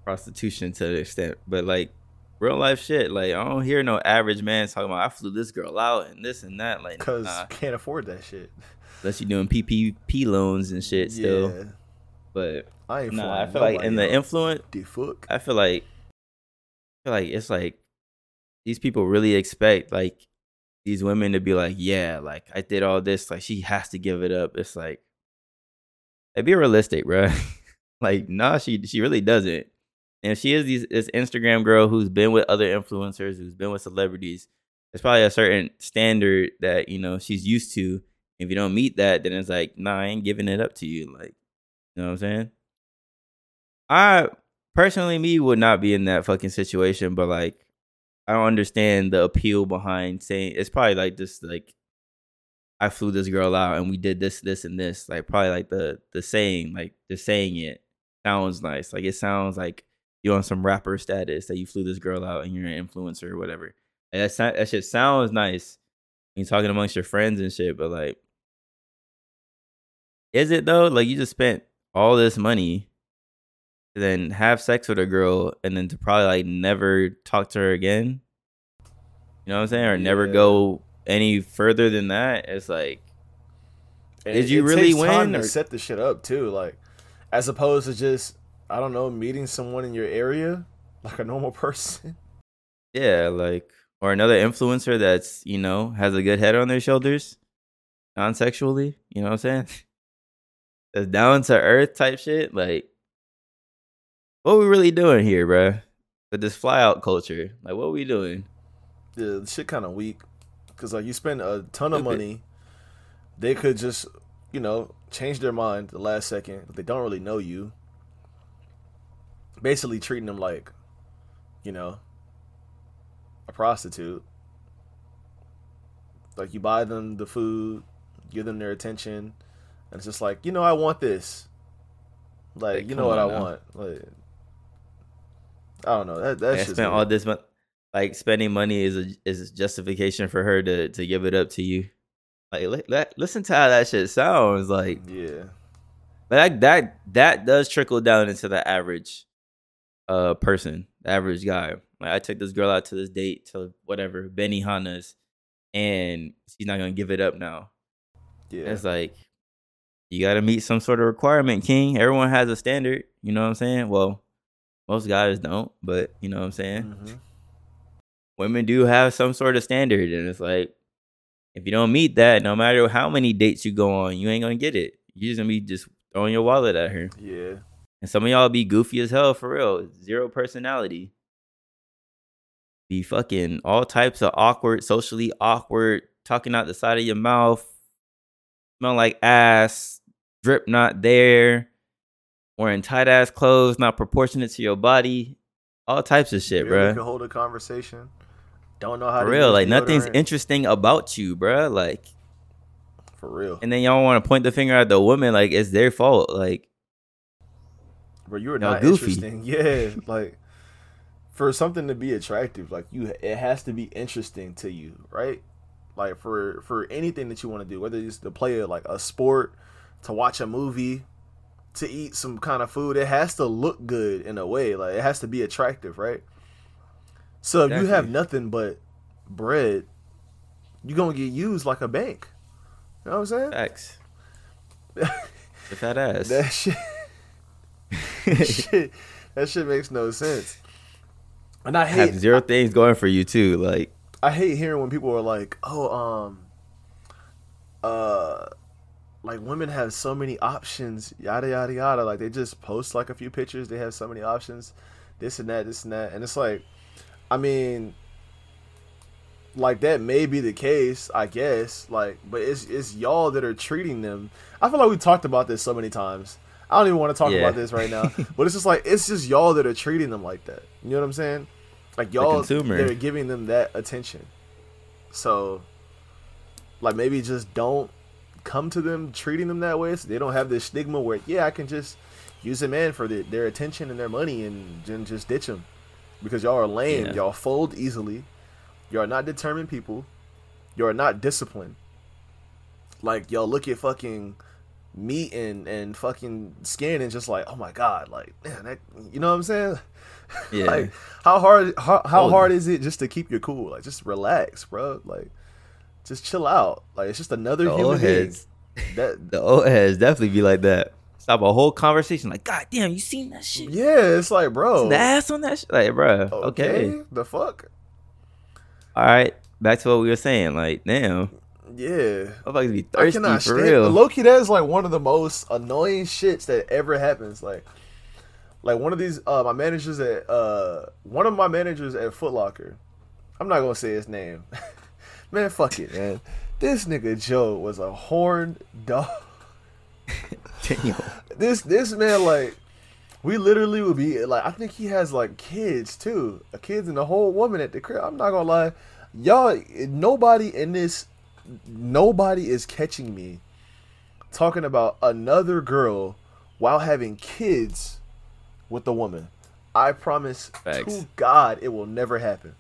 prostitution to the extent, but like real life shit, like I don't hear no average man talking about I flew this girl out and this and that, like, because can't afford that shit unless you're doing PPP loans and shit still. Yeah. But I ain't I feel like in the influence, I feel like it's like these people really expect like these women to be like, yeah, like I did all this, like she has to give it up. It's like, it'd be realistic, bro. Like, nah, she really doesn't. And she is this Instagram girl who's been with other influencers, who's been with celebrities. There's probably a certain standard that, you know, she's used to. If you don't meet that, then it's like, nah, I ain't giving it up to you. Like, you know what I'm saying? I personally, me would not be in that fucking situation, but like, I don't understand the appeal behind saying it's probably like this, like, I flew this girl out and we did this, this, and this. Like, probably like the saying, like, the saying it sounds nice. Like, it sounds like you on some rapper status that you flew this girl out and you're an influencer or whatever. And that shit sounds nice when you're talking amongst your friends and shit, but like, is it though? Like, you just spent all this money to then have sex with a girl and then to probably like never talk to her again. You know what I'm saying? Or never go any further than that. It's like, and did you really win? It takes time to set the shit up too, like, as opposed to just, I don't know, meeting someone in your area like a normal person. Yeah, like, or another influencer that's, you know, has a good head on their shoulders, non-sexually, you know what I'm saying? That's down to earth type shit. Like, what are we really doing here, bro? With this fly out culture, like, what are we doing? Yeah, the shit kind of weak. Because, like, you spend a ton of money. They could just, you know, change their mind the last second. They don't really know you. Basically treating them like, you know, a prostitute. Like, you buy them the food, give them their attention. And it's just like, you know, I want this. Like you know what I want. Like, I don't know. That's just spent all this money. Like, spending money is a justification for her to give it up to you. Like, listen to how that shit sounds. Like, yeah, like that does trickle down into the average person, the average guy. Like, I took this girl out to this date to whatever Benihana's, and she's not gonna give it up now. Yeah, and it's like, you gotta meet some sort of requirement, King. Everyone has a standard. You know what I'm saying? Well, most guys don't, but you know what I'm saying. Mm-hmm. Women do have some sort of standard, and it's like, if you don't meet that, no matter how many dates you go on, you ain't gonna get it. You're just gonna be just throwing your wallet at her. Yeah. And some of y'all be goofy as hell, for real. Zero personality. Be fucking all types of awkward, socially awkward, talking out the side of your mouth, smell like ass, drip not there, wearing tight ass clothes, not proportionate to your body, all types of shit, bro. You can hold a conversation. Don't know how for real, like, nothing's interesting about you, bro. Like, for real. And then y'all want to point the finger at the woman, like it's their fault. Like, Bro, you are not goofy. Interesting. Yeah, like for something to be attractive, like it has to be interesting to you, right? Like for anything that you want to do, whether it's to play like a sport, to watch a movie, to eat some kind of food, it has to look good in a way. Like it has to be attractive, right? So if you have nothing but bread, you're gonna get used like a bank. You know what I'm saying? Facts. With that ass. That shit. That shit makes no sense. And I hate have zero things going for you too. Like I hate hearing when people are like, "Oh, like women have so many options, yada yada yada." Like they just post like a few pictures. They have so many options, this and that, this and that. And it's like, I mean, like that may be the case, I guess. Like, but it's y'all that are treating them. I feel like we talked about this so many times. I don't even want to talk about this right now, but it's just like, it's just y'all that are treating them like that. You know what I'm saying? Like y'all, they're giving them that attention. So like, maybe just don't come to them treating them that way. So they don't have this stigma where, yeah, I can just use a man for their attention and their money and just ditch them because y'all are lame. Yeah. Y'all fold easily. Y'all are not determined people. Y'all are not disciplined. Like y'all look at fucking meat and fucking skin and just like, oh my god, like man, that, you know what I'm saying? Yeah. Like how hard is it just to keep your cool? Like just relax, bro. Like just chill out. Like it's just another human being. The old heads definitely be like that. Stop a whole conversation like, god damn, you seen that shit? Yeah, it's like, bro, it's the ass on that shit. Like, bro, okay, the fuck. All right, back to what we were saying. Like, damn. Yeah, I'm about to be thirsty for real. Low-key, that is like one of the most annoying shits that ever happens. Like one of these, one of my managers at Foot Locker. I'm not gonna say his name. Man, fuck it, man. This nigga Joe was a horned dog. Damn. This man, like, we literally would be like, I think he has like kids too, a kids and a whole woman at the crib. I'm not gonna lie, y'all. Nobody is catching me talking about another girl while having kids with a woman. I promise to God it will never happen.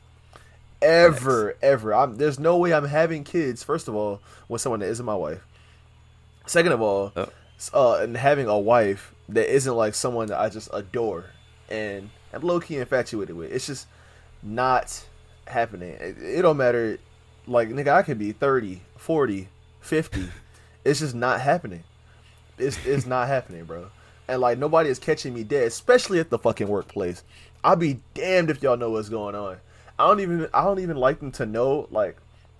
Ever, ever. There's no way I'm having kids, first of all, with someone that isn't my wife. Second of all, and having a wife that isn't like someone that I just adore and am low-key infatuated with. It's just not happening. It don't matter. Like, nigga, I could be 30, 40, 50. It's just not happening. It's not happening, bro. And, like, nobody is catching me dead, especially at the fucking workplace. I'll be damned if y'all know what's going on. I don't even like them to know, like,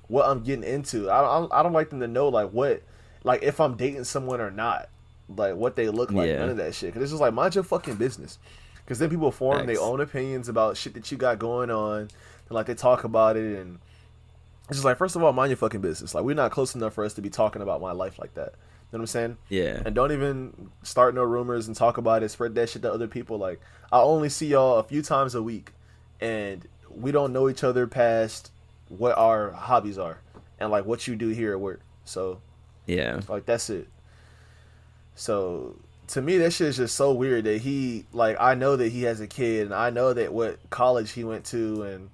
what I'm getting into. I don't like them to know, like, what, like, if I'm dating someone or not. Like, what they look like. Yeah. None of that shit. Because it's just like, mind your fucking business. Because then people form their own opinions about shit that you got going on. And, like, they talk about it and... It's just like, first of all, mind your fucking business. Like, we're not close enough for us to be talking about my life like that. You know what I'm saying? Yeah. And don't even start no rumors and talk about it. Spread that shit to other people. Like, I only see y'all a few times a week. And we don't know each other past what our hobbies are. And, like, what you do here at work. So, yeah. Like, that's it. So, to me, that shit is just so weird that he, like, I know that he has a kid. And I know that what college he went to and...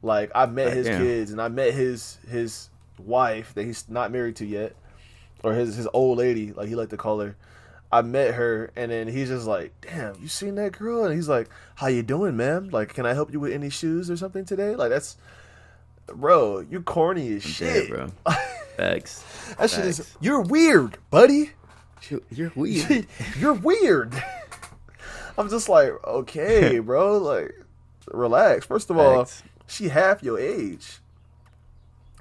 Like, I met his kids, and I met his wife that he's not married to yet, or his old lady, like he liked to call her. I met her, and then he's just like, damn, you seen that girl? And he's like, how you doing, ma'am? Like, can I help you with any shoes or something today? Like, that's, bro, you're corny as shit. Dead, bro. Facts. That shit is, you're weird, buddy. You're weird. You're weird. I'm just like, okay, bro, like, relax. First of all... She half your age.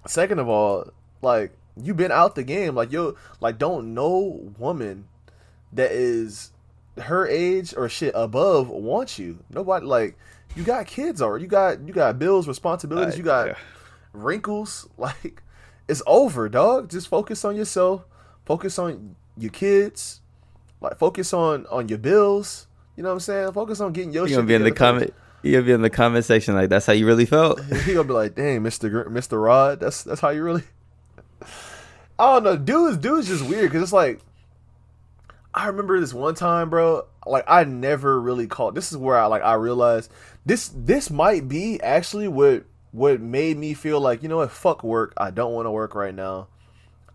Second of all, like, you been out the game. Like, yo, like, don't no woman that is her age or shit above wants you. Nobody, like, you got kids already. You got bills, responsibilities. Right, you got wrinkles. Like, it's over, dog. Just focus on yourself. Focus on your kids. Like, focus on your bills. You know what I'm saying? Focus on getting your shit. You gonna be in the comment. You'll be in the comment section like, that's how you really felt? He gonna be like, dang, Mr. Rod, that's how you really... I don't know. Dude's just weird because it's like, I remember this one time, bro, like I never really caught. This is where I realized this might be actually what made me feel like, you know what, fuck work. I don't want to work right now.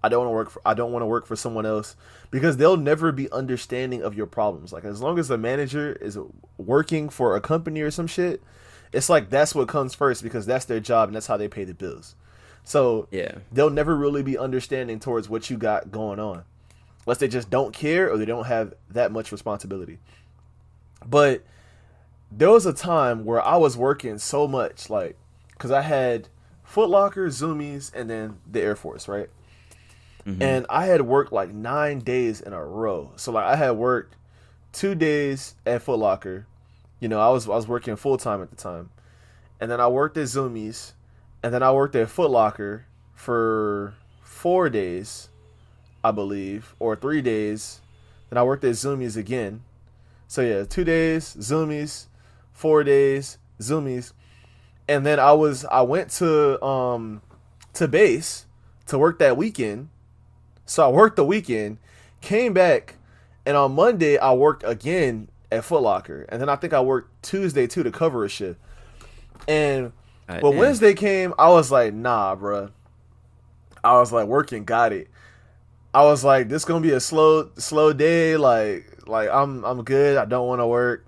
I don't want to work for someone else, because they'll never be understanding of your problems. Like, as long as the manager is working for a company or some shit, it's like that's what comes first, because that's their job and that's how they pay the bills. So yeah, they'll never really be understanding towards what you got going on, unless they just don't care or they don't have that much responsibility. But there was a time where I was working so much, like, because I had Foot Locker, Zoomies, and then the Air Force, right? Mm-hmm. And I had worked like 9 days in a row. So like I had worked 2 days at Foot Locker. You know, I was working full time at the time. And then I worked at Zoomies, and then I worked at Foot Locker for 4 days, I believe, or 3 days. Then I worked at Zoomies again. So yeah, 2 days, Zoomies, 4 days, Zoomies. And then I went to base to work that weekend. So I worked the weekend, came back, and on Monday I worked again at Foot Locker. And then I think I worked Tuesday too to cover a shift. And when Wednesday came, I was like, nah, bro. I was like, working got it. I was like, this gonna be a slow day. Like I'm good. I don't want to work.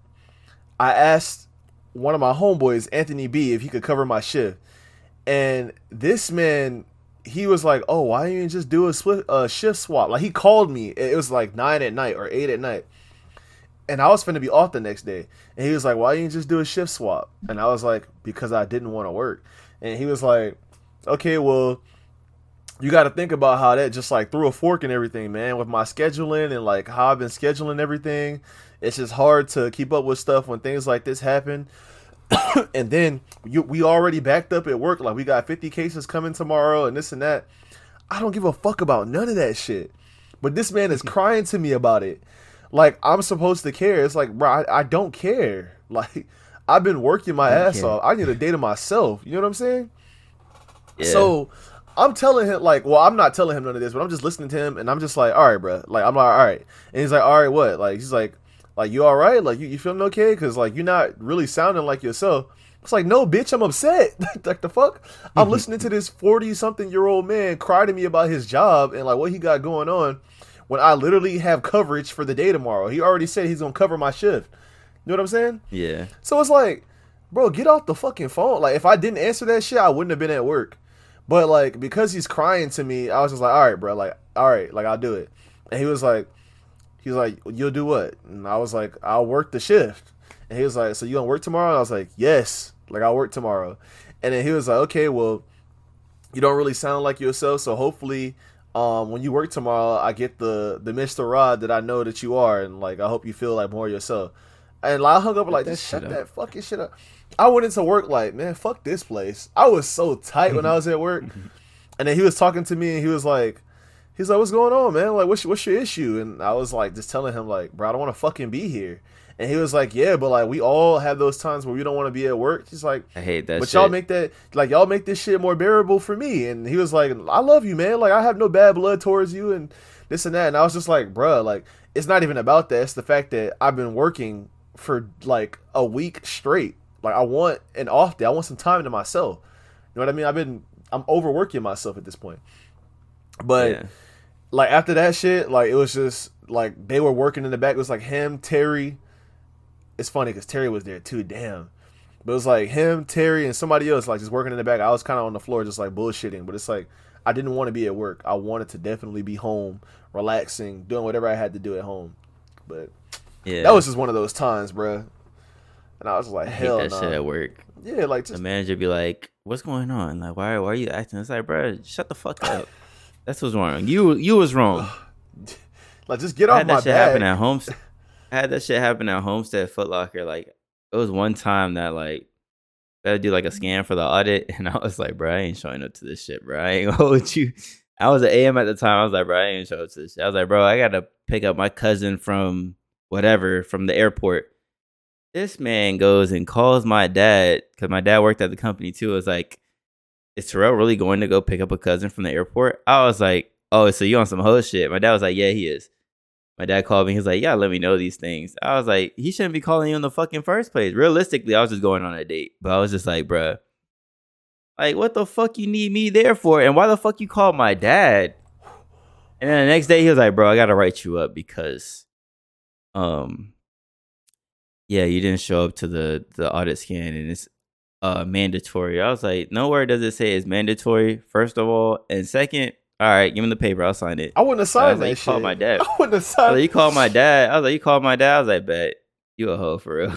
I asked one of my homeboys, Anthony B, if he could cover my shift, and this man, he was like, "Oh, why didn't you just do a shift swap?" Like, he called me. It was like 9 at night or 8 at night, and I was finna be off the next day. And he was like, "Why didn't you just do a shift swap?" And I was like, "Because I didn't want to work." And he was like, "Okay, well, you got to think about how that just like threw a fork in everything, man. With my scheduling and like how I've been scheduling everything, it's just hard to keep up with stuff when things like this happen." And then we already backed up at work. Like, we got 50 cases coming tomorrow and this and that. I don't give a fuck about none of that shit. But this man is crying to me about it. Like, I'm supposed to care. It's like, bro, I don't care. Like, I've been working my ass off. I need a day to myself. You know what I'm saying? Yeah. So I'm telling him, like, well, I'm not telling him none of this, but I'm just listening to him. And I'm just like, all right, bro. Like, I'm like, all right. And he's like, all right, what? Like, he's like, you all right? Like, you feeling okay? Because, like, you're not really sounding like yourself. It's like, no, bitch, I'm upset. Like, the fuck? I'm listening to this 40-something-year-old man cry to me about his job and, like, what he got going on when I literally have coverage for the day tomorrow. He already said he's going to cover my shift. You know what I'm saying? Yeah. So it's like, bro, get off the fucking phone. Like, if I didn't answer that shit, I wouldn't have been at work. But, like, because he's crying to me, I was just like, all right, bro. Like, all right. Like, I'll do it. And he was like, you'll do what? And I was like, I'll work the shift. And he was like, so you gonna work tomorrow? And I was like, yes. Like, I'll work tomorrow. And then he was like, okay, well, you don't really sound like yourself. So hopefully when you work tomorrow, I get the Mr. Rod that I know that you are. And, like, I hope you feel like more yourself. And I hung up like, just shut that fucking shit up. I went into work like, man, fuck this place. I was so tight when I was at work. And then he was talking to me and he was like, he's like, what's going on, man? Like, what's your issue? And I was like, just telling him, like, bro, I don't want to fucking be here. And he was like, yeah, but, like, we all have those times where we don't want to be at work. He's like, I hate that shit. But y'all make that, like, y'all make this shit more bearable for me. And he was like, I love you, man. Like, I have no bad blood towards you and this and that. And I was just like, bro, like, it's not even about that. It's the fact that I've been working for, like, a week straight. Like, I want an off day. I want some time to myself. You know what I mean? I'm overworking myself at this point. But, yeah. Like, after that shit, like, it was just, like, they were working in the back. It was, like, him, Terry. It's funny because Terry was there, too. Damn. But it was, like, him, Terry, and somebody else, like, just working in the back. I was kind of on the floor just, like, bullshitting. But it's, like, I didn't want to be at work. I wanted to definitely be home, relaxing, doing whatever I had to do at home. But yeah, that was just one of those times, bro. And I was like, hell no. I hate that shit at work. Yeah, like, just... The manager be like, what's going on? Like, why are you acting? It's like, bro, shut the fuck up. That's what's wrong. You was wrong. Like, just get off my back. I had that shit happen at Homestead Foot Locker. Like, it was one time that, like, I had to do, like, a scan for the audit. And I was like, bro, I ain't showing up to this shit, bro. I ain't gonna hold you. I was an AM at the time. I was like, bro, I ain't showing up to this shit. I was like, bro, I got to pick up my cousin from whatever, from the airport. This man goes and calls my dad, because my dad worked at the company, too. It was like, is Terrell really going to go pick up a cousin from the airport? I was like, oh, so you on some hoe shit? My dad was like, yeah, he is. My dad called me. He's like, yeah, let me know these things. I was like, he shouldn't be calling you in the fucking first place. Realistically, I was just going on a date. But I was just like, bruh, like, what the fuck you need me there for? And why the fuck you called my dad? And then the next day, he was like, bro, I got to write you up because, yeah, you didn't show up to the audit scan and it's mandatory. I was like, nowhere does it say it's mandatory, first of all. And second, all right, give me the paper. I'll sign it. I wouldn't have signed that shit. You called my dad. I was like, you called my dad. I was like, bet. You a hoe for real.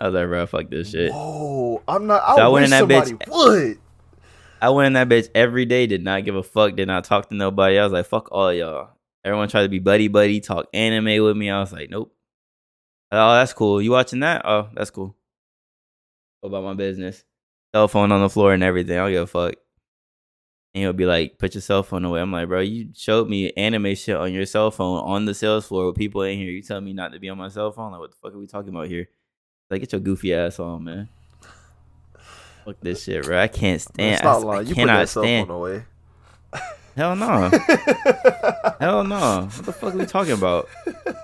I was like, bro, fuck this shit. Oh, I'm not. I went in that bitch. I went in that bitch every day. Did not give a fuck. Did not talk to nobody. I was like, fuck all y'all. Everyone tried to be buddy, talk anime with me. I was like, nope. Oh, that's cool. You watching that? Oh, that's cool. Go about my business. Cell phone on the floor and everything. I don't give a fuck. And he'll be like, put your cell phone away. I'm like, bro, you showed me anime shit on your cell phone on the sales floor with people in here. You tell me not to be on my cell phone? Like, what the fuck are we talking about here? Like, get your goofy ass on, man. Fuck this shit, bro. I can't stand. It's not lying. You put that cell phone away. Hell no. Hell no. What the fuck are we talking about?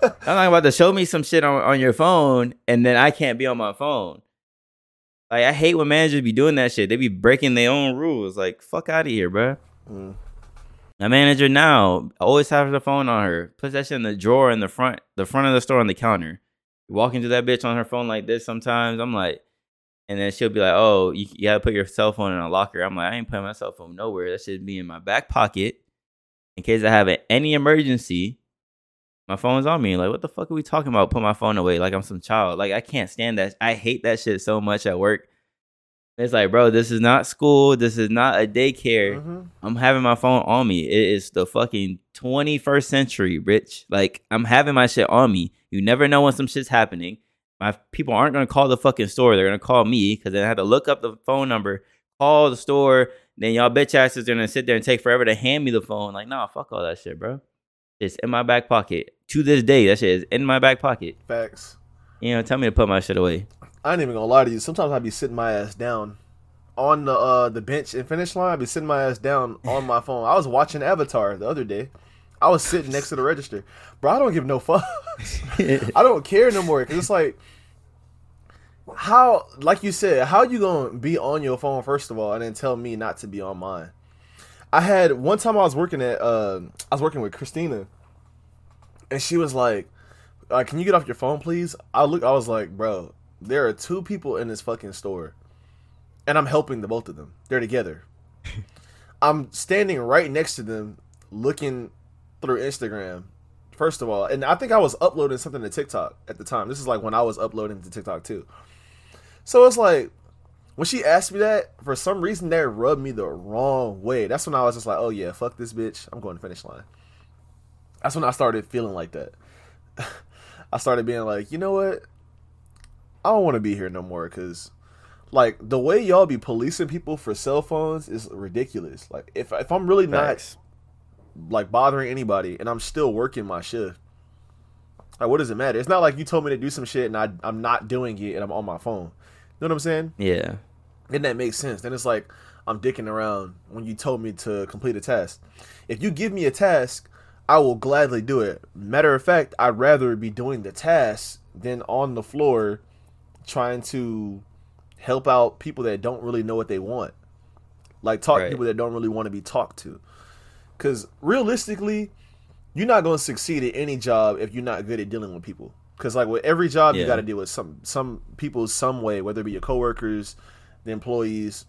I'm not about to show me some shit on your phone and then I can't be on my phone. Like, I hate when managers be doing that shit. They be breaking their own rules. Like, fuck out of here, bro. My manager now always has the phone on her. Puts that shit in the drawer in the front of the store on the counter. Walking to that bitch on her phone like this sometimes. I'm like, and then she'll be like, oh, you gotta put your cell phone in a locker. I'm like, I ain't putting my cell phone nowhere. That should be in my back pocket in case I have any emergency. My phone's on me. Like, what the fuck are we talking about? Put my phone away like I'm some child. Like, I can't stand that. I hate that shit so much at work. It's like, bro, this is not school. This is not a daycare. Mm-hmm. I'm having my phone on me. It is the fucking 21st century, bitch. Like, I'm having my shit on me. You never know when some shit's happening. My people aren't going to call the fucking store. They're going to call me because they had to look up the phone number, call the store. Then y'all bitch asses are going to sit there and take forever to hand me the phone. Like, nah, fuck all that shit, bro. It's in my back pocket. To this day, that shit is in my back pocket. Facts. You know, tell me to put my shit away. I ain't even gonna lie to you. Sometimes I be sitting my ass down on the bench in Finish Line. I be sitting my ass down on my phone. I was watching Avatar the other day. I was sitting next to the register. Bro, I don't give no fuck. I don't care no more. Because it's like, how, like you said, how you gonna be on your phone, first of all, and then tell me not to be on mine? I had, one time I was working at, I was working with Christina. And she was like, can you get off your phone, please? I was like, bro, there are two people in this fucking store. And I'm helping the both of them. They're together. I'm standing right next to them looking through Instagram, first of all. And I think I was uploading something to TikTok at the time. This is like when I was uploading to TikTok too. So it's like, when she asked me that, for some reason, that rubbed me the wrong way. That's when I was just like, oh yeah, fuck this bitch. I'm going to Finish Line. That's when I started feeling like that. I started being like, you know what? I don't want to be here no more because, like, the way y'all be policing people for cell phones is ridiculous. Like, if I'm really Facts. Not, like, bothering anybody and I'm still working my shift, like, what does it matter? It's not like you told me to do some shit and I'm not doing it and I'm on my phone. You know what I'm saying? Yeah. And that makes sense. Then it's like, I'm dicking around when you told me to complete a task. If you give me a task, I will gladly do it. Matter of fact, I'd rather be doing the task than on the floor trying to help out people that don't really know what they want. Like, talk to people that don't really want to be talked to. Because realistically, you're not going to succeed at any job if you're not good at dealing with people. Because, like, with every job, you got to deal with some people some way, whether it be your coworkers, the employees,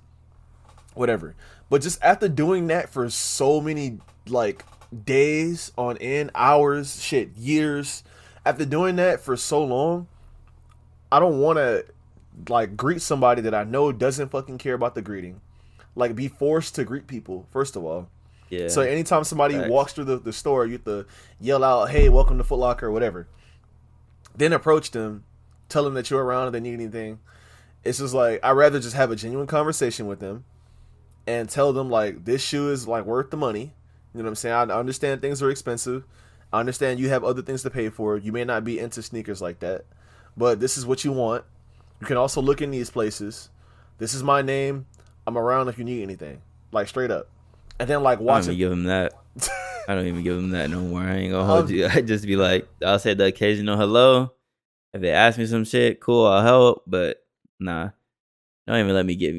whatever. But just after doing that for so many, like, days on end, hours, shit, years, after doing that for so long, I don't want to, like, greet somebody that I know doesn't fucking care about the greeting. Like, be forced to greet people, first of all. Yeah. So anytime somebody walks through the store, you have to yell out, hey, welcome to Foot Locker or whatever. Then approach them, tell them that you're around if they need anything. It's just like, I'd rather just have a genuine conversation with them and tell them, like, this shoe is, like, worth the money. You know what I'm saying? I understand things are expensive. I understand you have other things to pay for. You may not be into sneakers like that, but this is what you want. You can also look in these places. This is my name. I'm around if you need anything. Like, straight up. And then, like, watch it. I'm gonna give him that. I don't even give them that no more. I ain't gonna hold you. I just be like, I'll say the occasional hello. If they ask me some shit, cool, I'll help. But nah, don't even get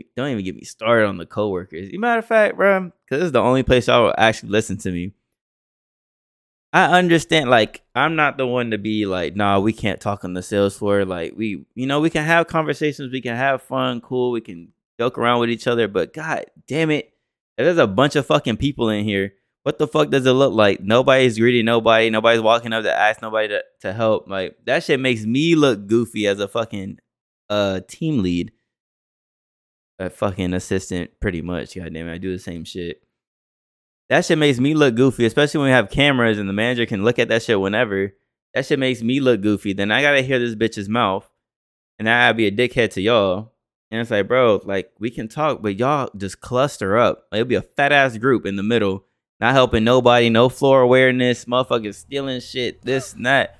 me started on the coworkers. As a matter of fact, bro, because this is the only place y'all will actually listen to me. I understand, like, I'm not the one to be like, nah, we can't talk on the sales floor. Like, we can have conversations. We can have fun. Cool. We can joke around with each other. But God damn it, if there's a bunch of fucking people in here, what the fuck does it look like? Nobody's greeting nobody. Nobody's walking up to ask nobody to help. Like, that shit makes me look goofy as a fucking team lead. A fucking assistant, pretty much. God damn it, I do the same shit. That shit makes me look goofy, especially when we have cameras and the manager can look at that shit whenever. That shit makes me look goofy. Then I gotta hear this bitch's mouth, and I gotta be a dickhead to y'all. And it's like, bro, like, we can talk, but y'all just cluster up. Like, it'll be a fat-ass group in the middle, not helping nobody, no floor awareness, motherfuckers stealing shit, this and that.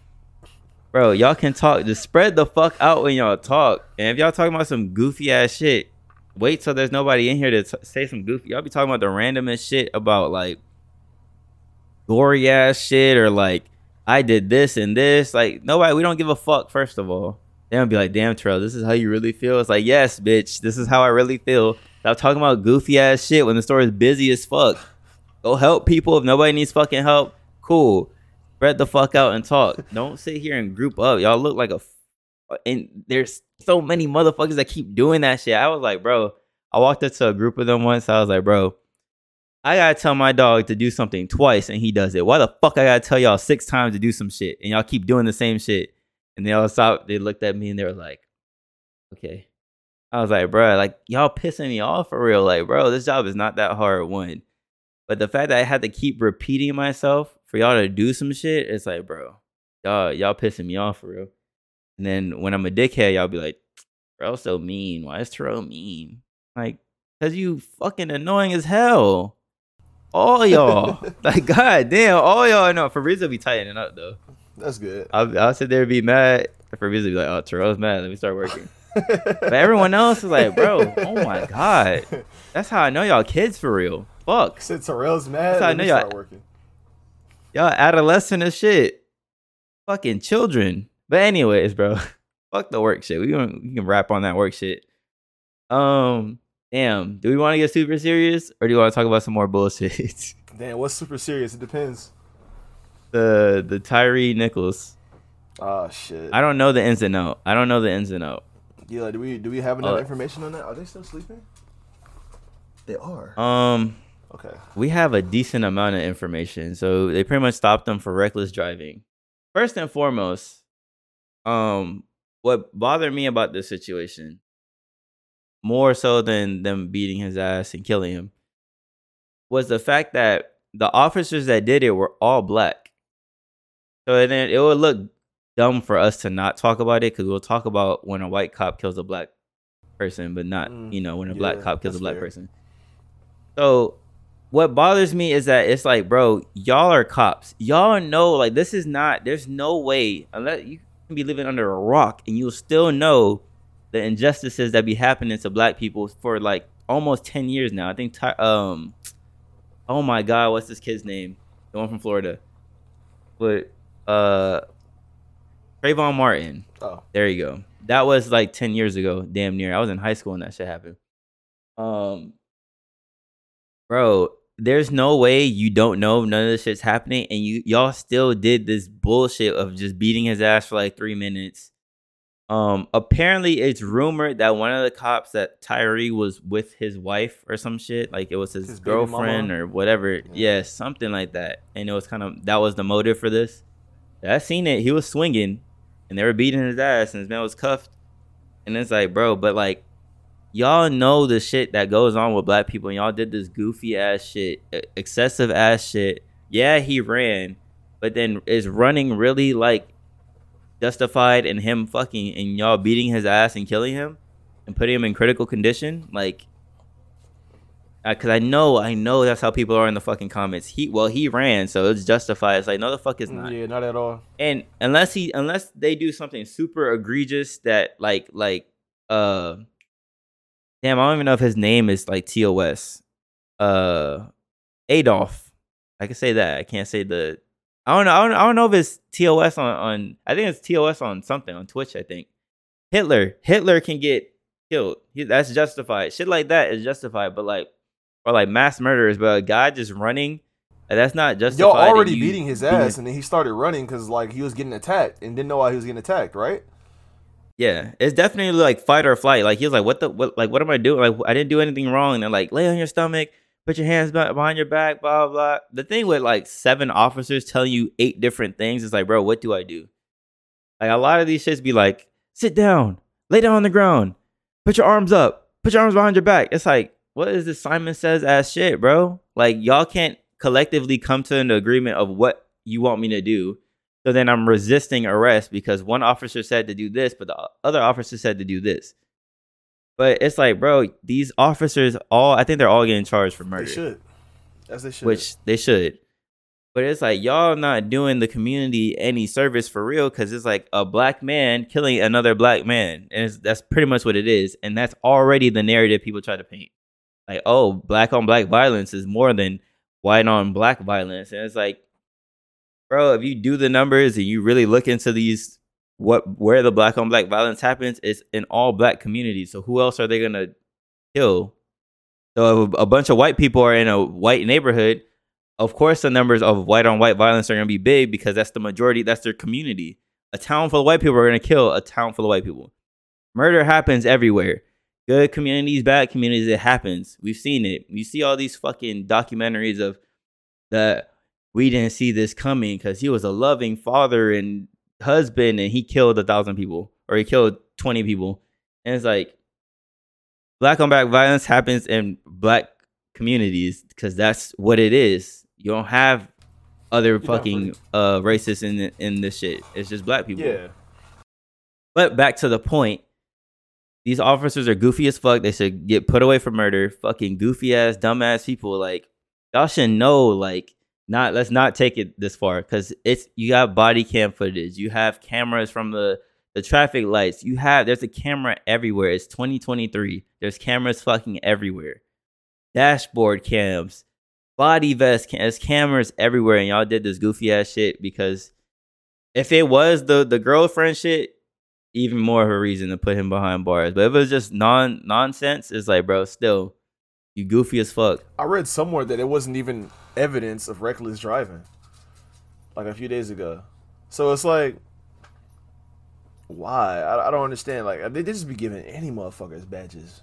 Bro, y'all can talk. Just spread the fuck out when y'all talk. And if y'all talking about some goofy-ass shit, wait till there's nobody in here to say some goofy. Y'all be talking about the randomest shit about, like, gory ass shit, or like, I did this and this. Like, nobody, we don't give a fuck, first of all. They'll be like, damn, Terrell, this is how you really feel? It's like, yes, bitch, this is how I really feel. Stop talking about goofy ass shit when the store is busy as fuck. Go help people. If nobody needs fucking help, cool. Spread the fuck out and talk. Don't sit here and group up. Y'all look like a and there's so many motherfuckers that keep doing that shit. I was like, bro, I walked up to a group of them once. I was like, bro, I gotta tell my dog to do something twice and he does it. Why the fuck I gotta tell y'all 6 times to do some shit and y'all keep doing the same shit? And they all stopped. They looked at me and they were like, okay. I was like, bro, like, y'all pissing me off for real. Like, bro, this job is not that hard, one. But the fact that I had to keep repeating myself for y'all to do some shit, it's like, bro, y'all pissing me off for real. And then when I'm a dickhead, y'all be like, bro, so mean. Why is Terrell mean? Like, because you fucking annoying as hell. All y'all. Like, god damn, all y'all. No, Fabrizio be tightening up, though. That's good. I'll sit there and be mad. Fabrizio be like, oh, Terrell's mad. Let me start working. But everyone else is like, bro, oh my god. That's how I know y'all kids for real. Fuck. Since Terrell's mad, let me start working. Y'all adolescent as shit. Fucking children. But anyways, bro, fuck the work shit. We can wrap on that work shit. Damn, do we want to get super serious or do you want to talk about some more bullshit? Damn, what's super serious? It depends. The Tyre Nichols. Oh shit. I don't know the ins and out. Yeah, do we have enough information on that? Are they still sleeping? They are. Okay. We have a decent amount of information. So they pretty much stopped them for reckless driving. First and foremost. What bothered me about this situation, more so than them beating his ass and killing him, was the fact that the officers that did it were all black. So then it would look dumb for us to not talk about it, because we'll talk about when a white cop kills a black person, but not, when a black cop kills a black person. So what bothers me is that it's like, bro, y'all are cops. Y'all know, like, this is not, there's no way, unless you be living under a rock and you'll still know the injustices that be happening to black people for like almost 10 years now. I think oh my god, what's this kid's name, the one from Florida, but Trayvon Martin. Oh, there you go. That was like 10 years ago, damn near. I was in high school when that shit happened. Bro, there's no way you don't know none of this shit's happening, and y'all still did this bullshit of just beating his ass for like 3 minutes. Apparently it's rumored that one of the cops, that Tyre was with his wife or some shit, like it was his girlfriend or whatever. Yeah, something like that. And it was kind of, that was the motive for this. I seen it. He was swinging, and they were beating his ass, and his man was cuffed. And it's like, bro, but like, y'all know the shit that goes on with black people, and y'all did this goofy ass shit, excessive ass shit. Yeah, he ran, but then is running really like justified in him fucking and y'all beating his ass and killing him and putting him in critical condition? Like, because I know that's how people are in the fucking comments. He ran, so it's justified. It's like, no, the fuck it's not. Yeah, not at all. And unless they do something super egregious that like damn, I don't even know if his name is like TOS. Adolf. I can say that. I can't say the. I don't know if it's TOS on. I think it's TOS on something on Twitch. I think Hitler can get killed. That's justified. Shit like that is justified. But like, or like mass murderers. But a guy just running. That's not justified. Y'all already beating his ass, and then he started running because like he was getting attacked and didn't know why he was getting attacked, right? Yeah, it's definitely like fight or flight. Like he was like, what am I doing? Like I didn't do anything wrong. And they're like, lay on your stomach, put your hands behind your back, blah, blah, blah. The thing with like 7 officers telling you 8 different things, it's like, bro, what do I do? Like a lot of these shits be like, sit down, lay down on the ground, put your arms up, put your arms behind your back. It's like, what is this Simon Says ass shit, bro? Like y'all can't collectively come to an agreement of what you want me to do. So then I'm resisting arrest because one officer said to do this, but the other officer said to do this. But it's like, bro, these officers I think they're all getting charged for murder. They should. As they should. Which they should. But it's like, y'all not doing the community any service for real, because it's like a black man killing another black man. And that's pretty much what it is. And that's already the narrative people try to paint. Like, oh, black on black violence is more than white on black violence. And it's like, bro, if you do the numbers and you really look into these, where the black on black violence happens, it's in all black communities. So who else are they gonna kill? So if a bunch of white people are in a white neighborhood, of course the numbers of white on white violence are gonna be big because that's the majority, that's their community. A town full of white people are gonna kill a town full of white people. Murder happens everywhere. Good communities, bad communities, it happens. We've seen it. You see all these fucking documentaries of the we didn't see this coming because he was a loving father and husband and he killed 1,000 people, or he killed 20 people. And it's like, black on black violence happens in black communities because that's what it is. You don't have other fucking racists in this shit. It's just black people. Yeah. But back to the point, these officers are goofy as fuck. They should get put away for murder. Fucking goofy ass, dumb ass people. Like, y'all should know, like, let's not take it this far, because you got body cam footage, you have cameras from the traffic lights, there's a camera everywhere. It's 2023. There's cameras fucking everywhere. Dashboard cams, body vest cams, cameras everywhere, and y'all did this goofy ass shit because if it was the girlfriend shit, even more of a reason to put him behind bars. But if it was just nonsense, it's like, bro, still, you goofy as fuck. I read somewhere that it wasn't even evidence of reckless driving, like a few days ago. So it's like, why? I don't understand. Like, they just be giving any motherfuckers badges.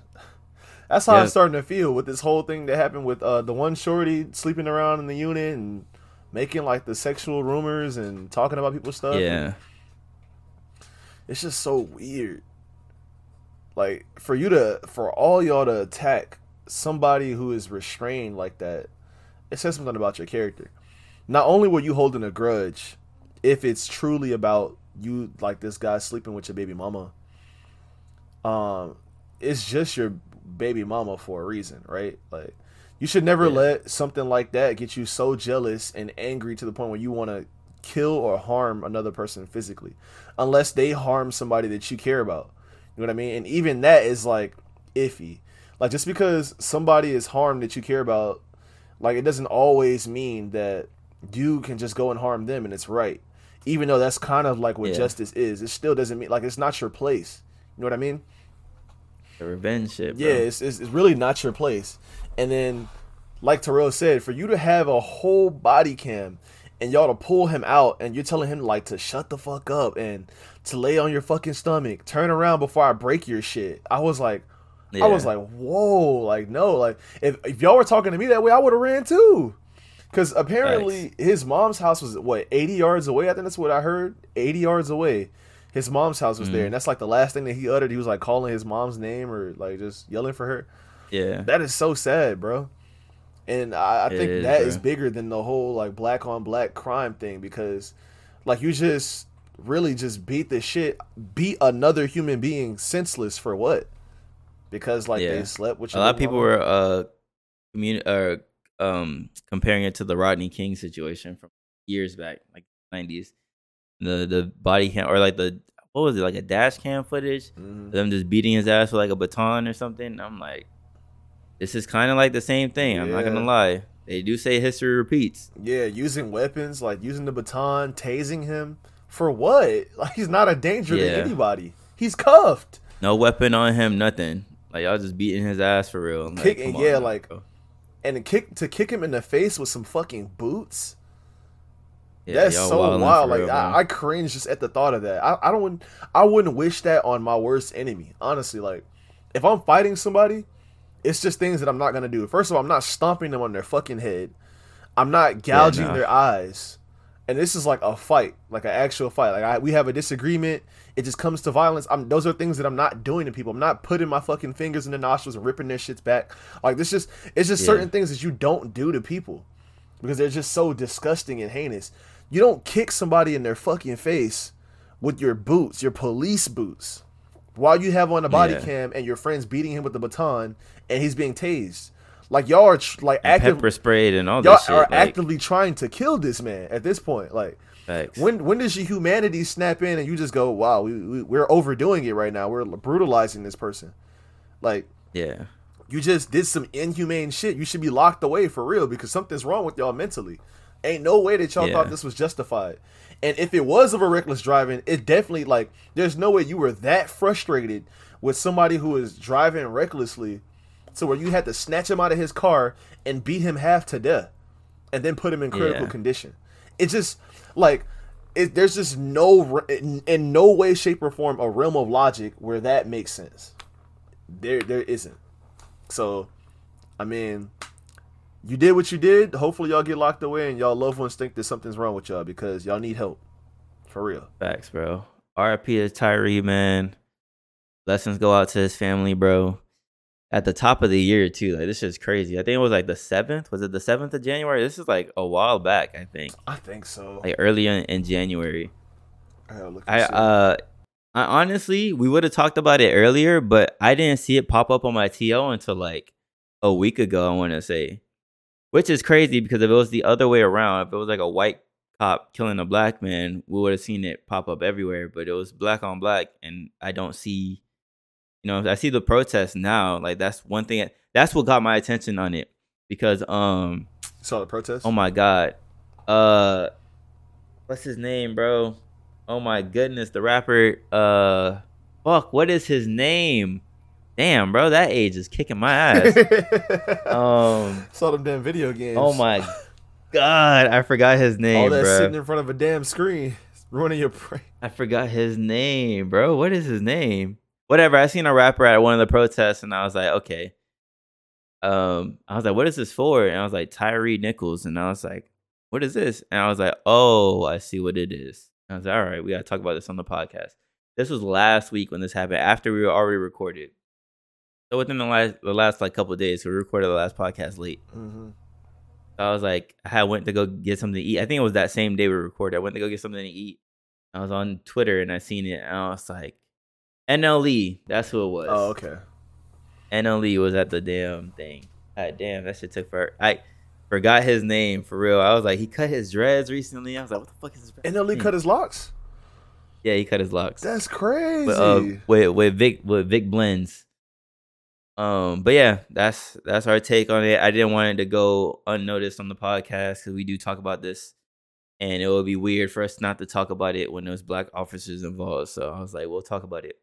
That's how I'm starting to feel with this whole thing that happened with the one shorty sleeping around in the unit and making like the sexual rumors and talking about people's stuff. Yeah, it's just so weird. Like for all y'all to attack somebody who is restrained like that, it says something about your character. Not only were you holding a grudge, if it's truly about you, like this guy sleeping with your baby mama, it's just your baby mama for a reason, right? Like, you should never let something like that get you so jealous and angry to the point where you want to kill or harm another person physically, unless they harm somebody that you care about. You know what I mean? And even that is like iffy. Like, just because somebody is harmed that you care about, like, it doesn't always mean that you can just go and harm them and it's right. Even though that's kind of like what justice is, it still doesn't mean, like, it's not your place. You know what I mean? The revenge shit, bro. Yeah, it's really not your place. And then, like Terrell said, for you to have a whole body cam and y'all to pull him out and you're telling him, like, to shut the fuck up and to lay on your fucking stomach, turn around before I break your shit. I was like, whoa, like, no, like, if y'all were talking to me that way, I would have ran too. Because apparently his mom's house was, 80 yards away? I think that's what I heard. 80 yards away. His mom's house was there. And that's, like, the last thing that he uttered. He was, like, calling his mom's name or, like, just yelling for her. Yeah. That is so sad, bro. And I think that is bigger than the whole, like, black on black crime thing, because, like, you just really just beat another human being senseless for what? Because they slept with you. A lot of people were comparing it to the Rodney King situation from years back, like '90s. The body cam, or like a dash cam footage of them just beating his ass with like a baton or something. I'm like, this is kind of like the same thing. I'm not gonna lie. They do say history repeats. Yeah, using weapons, like using the baton, tasing him. For what? Like, he's not a danger to anybody. He's cuffed. No weapon on him, nothing. Like, y'all just beating his ass for real. Like, kick, yeah, on, like, bro. And to kick him in the face with some fucking boots? Yeah, that's so wild. Like, real, I cringe just at the thought of that. I wouldn't wish that on my worst enemy, honestly. Like, if I'm fighting somebody, it's just things that I'm not going to do. First of all, I'm not stomping them on their fucking head. I'm not gouging their eyes. And this is like a fight, like an actual fight. Like, we have a disagreement. It just comes to violence. Those are things that I'm not doing to people. I'm not putting my fucking fingers in their nostrils and ripping their shits back. Like, this just, it's just certain things that you don't do to people because they're just so disgusting and heinous. You don't kick somebody in their fucking face with your boots, your police boots, while you have on a body cam and your friend's beating him with the baton and he's being tased. Like, y'all are like active, pepper sprayed and all this shit. Y'all are actively trying to kill this man at this point. Like, thanks. When does your humanity snap in and you just go, wow, we're overdoing it right now. We're brutalizing this person. Like, yeah, you just did some inhumane shit. You should be locked away for real because something's wrong with y'all mentally. Ain't no way that y'all thought this was justified. And if it was of a reckless driving, it definitely, like, there's no way you were that frustrated with somebody who is driving recklessly to where you had to snatch him out of his car and beat him half to death and then put him in critical condition. It's just like, there's just no, in no way, shape or form, a realm of logic where that makes sense. There isn't. So, I mean, you did what you did. Hopefully y'all get locked away and y'all loved ones think that something's wrong with y'all because y'all need help for real. Facts, bro. RIP to Tyree, man. Blessings go out to his family, bro. At the top of the year too, like, this is crazy. I think it was like the 7th. Was it the 7th of January? This is like a while back, I think. I think so. Like early in January. I honestly, we would have talked about it earlier, but I didn't see it pop up on my TO until like a week ago, I want to say, which is crazy because if it was the other way around, if it was like a white cop killing a black man, we would have seen it pop up everywhere. But it was black on black, and I don't see. You know, I see the protests now. Like, that's one thing. That's what got my attention on it because saw the protest. Oh my god, what's his name, bro? Oh my goodness, the rapper. Fuck, what is his name? Damn, bro, that age is kicking my ass. Saw them damn video games. Oh my god, I forgot his name. All that bro. Sitting in front of a damn screen, ruining your brain. I forgot his name, bro. What is his name? Whatever, I seen a rapper at one of the protests, and I was like, okay. I was like, what is this for? And I was like, Tyre Nichols. And I was like, what is this? And I was like, oh, I see what it is. And I was like, all right, we got to talk about this on the podcast. This was last week when this happened, after we were already recorded. So within the last like couple of days, we recorded the last podcast late. Mm-hmm. So I was like, I went to go get something to eat. I think it was that same day we recorded. I went to go get something to eat. I was on Twitter, and I seen it, and I was like, NLE, that's who it was. Oh, okay. NLE was at the damn thing. God damn, that shit took forever. I forgot his name for real. I was like, he cut his dreads recently. I was like, what the fuck is this? NLE cut his locks? Yeah, he cut his locks. That's crazy. But, with Vic Blends. But yeah, that's our take on it. I didn't want it to go unnoticed on the podcast because we do talk about this. And it would be weird for us not to talk about it when there's black officers involved. So I was like, we'll talk about it.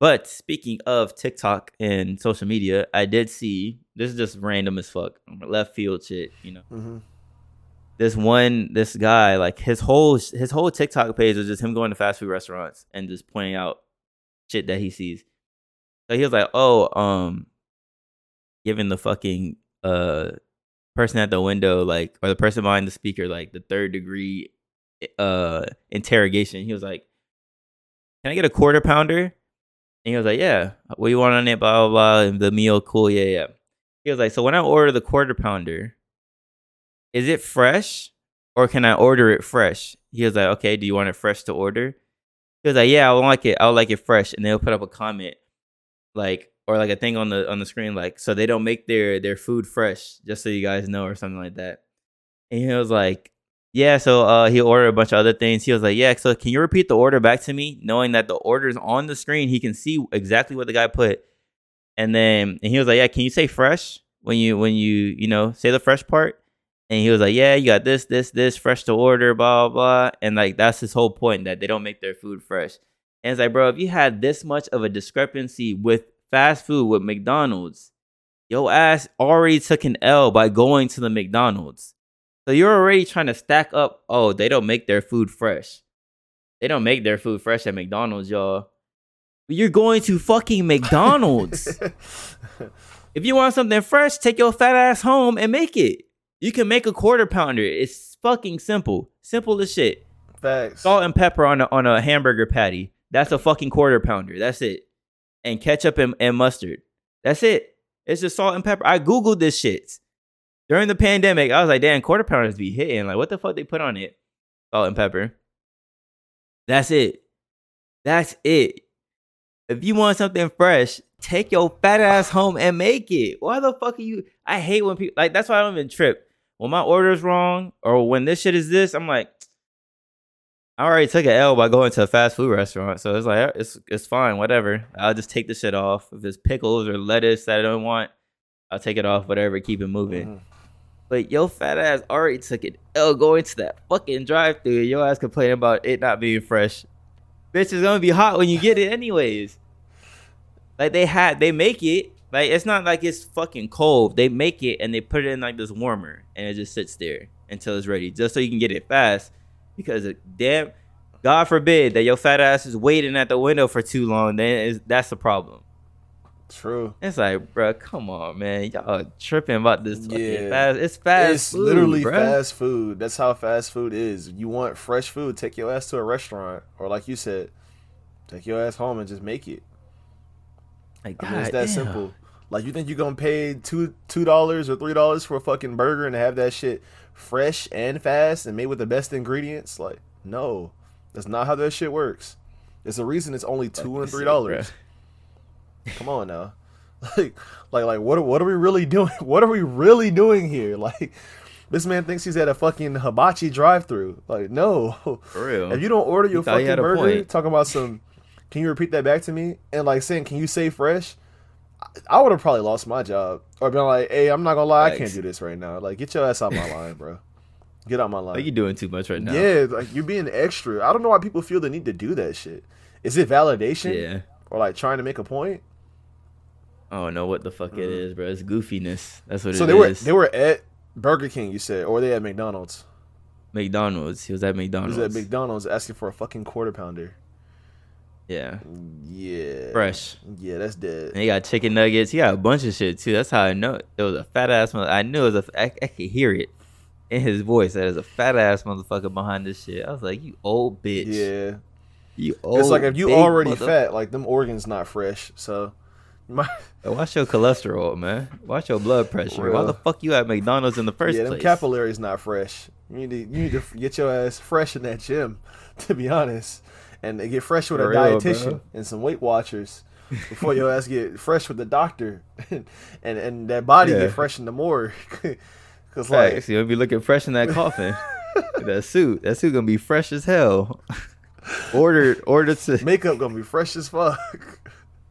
But speaking of TikTok and social media, I did see, this is just random as fuck, left field shit, you know. Mm-hmm. This guy, like his whole TikTok page was just him going to fast food restaurants and just pointing out shit that he sees. So he was like, giving the fucking person at the window, like, or the person behind the speaker, like the third degree interrogation. He was like, can I get a quarter pounder? And he was like, yeah, what you want on it, blah, blah, blah, and the meal, cool, yeah. He was like, so when I order the quarter pounder, is it fresh or can I order it fresh? He was like, okay, do you want it fresh to order? He was like, yeah, I would like it fresh. And they'll put up a comment, like, or like a thing on the screen, like, so they don't make their food fresh, just so you guys know, or something like that. And he was like, yeah, so he ordered a bunch of other things. He was like, yeah, so can you repeat the order back to me? Knowing that the order's on the screen, he can see exactly what the guy put. And he was like, yeah, can you say fresh? when you say the fresh part. And he was like, yeah, you got this, fresh to order, blah, blah, blah. And like, that's his whole point, that they don't make their food fresh. And it's like, bro, if you had this much of a discrepancy with fast food, with McDonald's, your ass already took an L by going to the McDonald's. So you're already trying to stack up, oh, they don't make their food fresh. They don't make their food fresh at McDonald's, y'all. But you're going to fucking McDonald's. If you want something fresh, take your fat ass home and make it. You can make a quarter pounder. It's fucking simple. Simple as shit. Facts. Salt and pepper on a hamburger patty. That's a fucking quarter pounder. That's it. And ketchup and mustard. That's it. It's just salt and pepper. I Googled this shit. During the pandemic, I was like, damn, quarter pounders be hitting. Like, what the fuck they put on it? Salt and pepper. That's it. That's it. If you want something fresh, take your fat ass home and make it. Why the fuck are you? I hate when people, like, that's why I don't even trip. When my order's wrong or when this shit is this, I'm like, I already took an L by going to a fast food restaurant. So it's like, it's fine, whatever. I'll just take the shit off. If it's pickles or lettuce that I don't want, I'll take it off, whatever, keep it moving. Mm-hmm. But your fat ass already took an L going to that fucking drive-thru and your ass complaining about it not being fresh. Bitch, it's gonna be hot when you get it anyways. Like, they make it. Like, it's not like it's fucking cold. They make it and they put it in like this warmer and it just sits there until it's ready, just so you can get it fast. Because damn, God forbid that your fat ass is waiting at the window for too long. Then that's the problem. True. It's like, bro, come on, man. Y'all tripping about this fucking fast. It's fast. It's food, literally bro. Fast food. That's how fast food is. You want fresh food? Take your ass to a restaurant, or like you said, take your ass home and just make it. Like, I mean, it's that simple. Like, you think you're gonna pay $2 or $3 for a fucking burger and have that shit fresh and fast and made with the best ingredients? Like, no, that's not how that shit works. There's a reason it's only $2 and $3. Come on now, like what are we really doing? What are we really doing here? Like, this man thinks he's at a fucking hibachi drive-thru. Like, no, for real. If you don't order your fucking burger, talking about some. Can you repeat that back to me? And like saying, can you say fresh? I would have probably lost my job or been like, hey, I'm not gonna lie, I can't do this right now. Like, get your ass out my line, bro. Get out my line. Like, you're doing too much right now. Yeah, like, you're being extra. I don't know why people feel the need to do that shit. Is it validation? Yeah. Or like trying to make a point? I don't know what the fuck it is, bro. It's goofiness. That's what it is. So they were at Burger King, you said, or they at McDonald's? McDonald's. He was at McDonald's asking for a fucking quarter pounder. Yeah. Fresh. Yeah, that's dead. And he got chicken nuggets. He got a bunch of shit, too. That's how I know it was a fat-ass motherfucker. I knew it was I could hear it in his voice. That is a fat-ass motherfucker behind this shit. I was like, you old bitch. Yeah. You old bitch. It's like, if you already fat, like, them organs not fresh, so... Watch your cholesterol, man. Watch your blood pressure. Real. Why the fuck you at McDonald's in the first place? Yeah, them capillaries not fresh. You need to get your ass fresh in that gym, to be honest. And they get fresh with a dietitian and some Weight Watchers before your ass get fresh with the doctor and that body get fresh in the morgue. Cause like, you'll be looking fresh in that coffin. that suit gonna be fresh as hell. order to makeup gonna be fresh as fuck.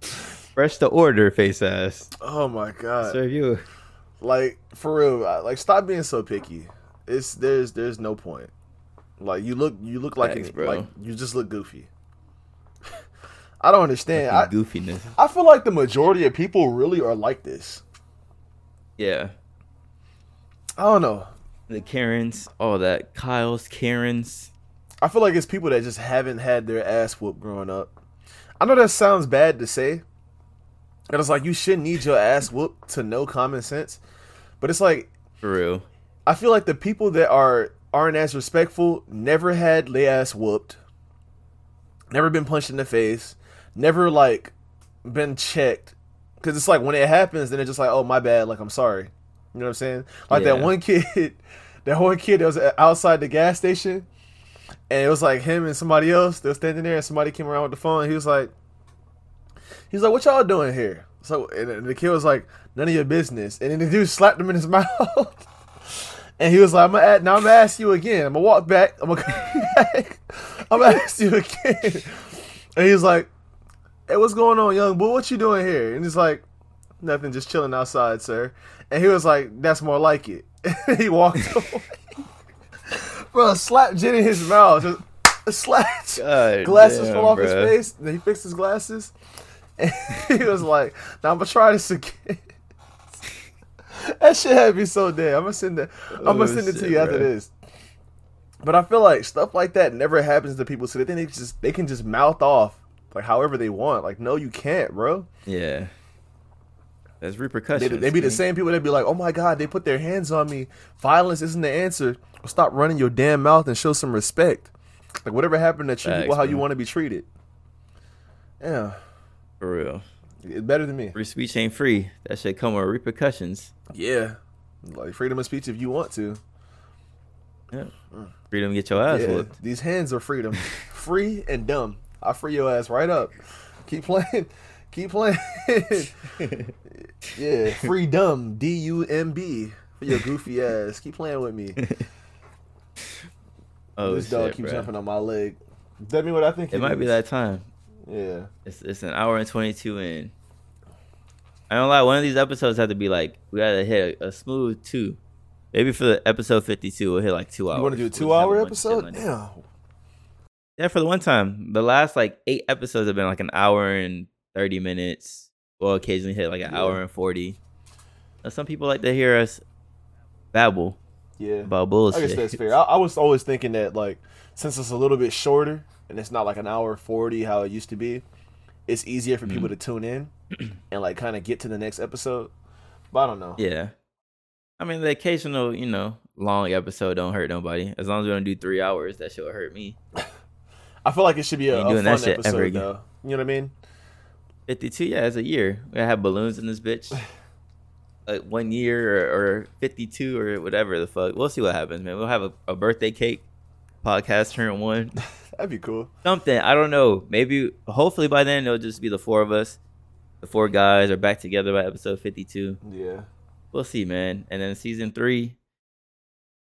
Fresh to order, face ass. Oh my god. Serve you. Like, for real, like, stop being so picky. It's there's no point. Like, you look like, thanks, like you just look goofy. I don't understand. Goofiness. I feel like the majority of people really are like this. Yeah. I don't know. The Karens, all that. Kyle's, Karens. I feel like it's people that just haven't had their ass whooped growing up. I know that sounds bad to say. And it's like, you shouldn't need your ass whooped to know common sense. But it's like... For real. I feel like the people that aren't as respectful, never had their ass whooped, never been punched in the face, never like been checked, because it's like when it happens, then it's just like, oh, my bad, like, I'm sorry, you know what I'm saying? Like, that one kid that was outside the gas station, and it was like him and somebody else, they were standing there, and somebody came around with the phone, and he was like, what y'all doing here? So, and the kid was like, none of your business, and then the dude slapped him in his mouth. And he was like, I'm gonna ask you again. I'm gonna walk back. I'm gonna come back. I'm gonna ask you again. And he's like, hey, what's going on, young boy? What you doing here? And he's like, Nothing, just chilling outside, sir. And he was like, that's more like it. He walked away. Bro, slapped Jenny in his mouth. Just a slap. God, glasses damn, fell off his face. Then he fixed his glasses. And he was like, now I'm going to try this again. That shit had me so dead. I'm gonna send it to you after this. But I feel like stuff like that never happens to people, so they think they can just mouth off like however they want. Like, no, you can't, bro. Yeah, there's repercussions. They be the same people that be like, oh my god, they put their hands on me. Violence isn't the answer. Well, stop running your damn mouth and show some respect. Like, whatever happened to treat people how you want to be treated. Yeah, for real. It's better than me. Free speech ain't free. That shit come with repercussions. Yeah. Like, freedom of speech if you want to. Yeah. Freedom to get your ass whipped. These hands are freedom. Free and dumb. I free your ass right up. Keep playing. Keep playing. Yeah. Free dumb. D-U-M-B. For your goofy ass. Keep playing with me. Oh, this shit, dog keeps jumping on my leg. Does that mean what I think it might be that time. Yeah, it's an hour and 22 in. I don't lie. One of these episodes had to be like, we gotta hit a smooth 2. Maybe for the episode 52, we'll hit like 2 hours. You want to do a 2-hour episode? Yeah. Yeah, for the one time. The last like 8 episodes have been like an hour and 30 minutes. We'll occasionally hit like an hour and 40. Now, some people like to hear us babble. Yeah. About bullshit. I guess that's fair. I was always thinking that, like, since it's a little bit shorter, and it's not like an hour 40 how it used to be, it's easier for people to tune in and like kind of get to the next episode. But I don't know. Yeah, I mean, the occasional, you know, long episode don't hurt nobody. As long as we don't do 3 hours, that shit will hurt me. I feel like it should be a fun episode though. You know what I mean? 52, yeah, it's a year. We have balloons in this bitch. Like 1 year or 52 or whatever the fuck. We'll see what happens, man. We'll have a birthday cake. Podcast turn 1. That'd be cool. Something. I don't know. Maybe, hopefully by then, it'll just be the 4 of us. The 4 guys are back together by episode 52. Yeah. We'll see, man. And then season 3,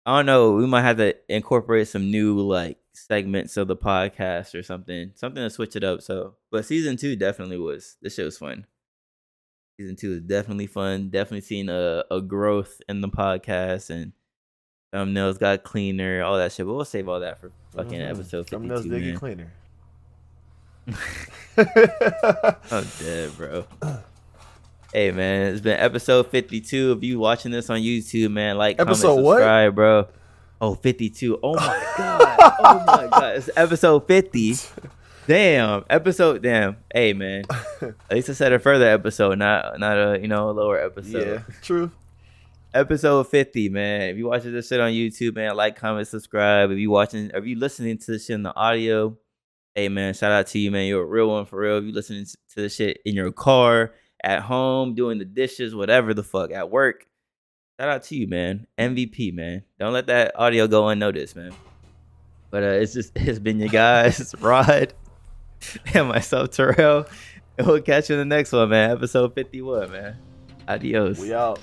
I don't know. We might have to incorporate some new, like, segments of the podcast or something. Something to switch it up. So, but season 2 definitely was. This shit was fun. Season 2 is definitely fun. Definitely seen a growth in the podcast, and thumbnails got cleaner, all that shit. But we'll save all that for fucking episode 52, thumbnails did get cleaner. I'm dead, bro. Hey, man, it's been episode 52. If you watching this on YouTube, man, like, episode comment, subscribe, bro. Oh, 52. Oh, my God. Oh, my God. It's episode 50. Damn. Episode, damn. Hey, man. At least I said a further episode, not a, you know, a lower episode. Yeah, true. Episode 50, man. If you watching this shit on YouTube, man, like, comment, subscribe. If you listening to this shit in the audio, hey, man, shout out to you, man. You're a real one, for real. If you listening to this shit in your car, at home, doing the dishes, whatever the fuck, at work, shout out to you, man. MVP, man. Don't let that audio go unnoticed, man. But it's been your guys, Rod, and myself, Terrell. And we'll catch you in the next one, man. Episode 51, man. Adios. We out.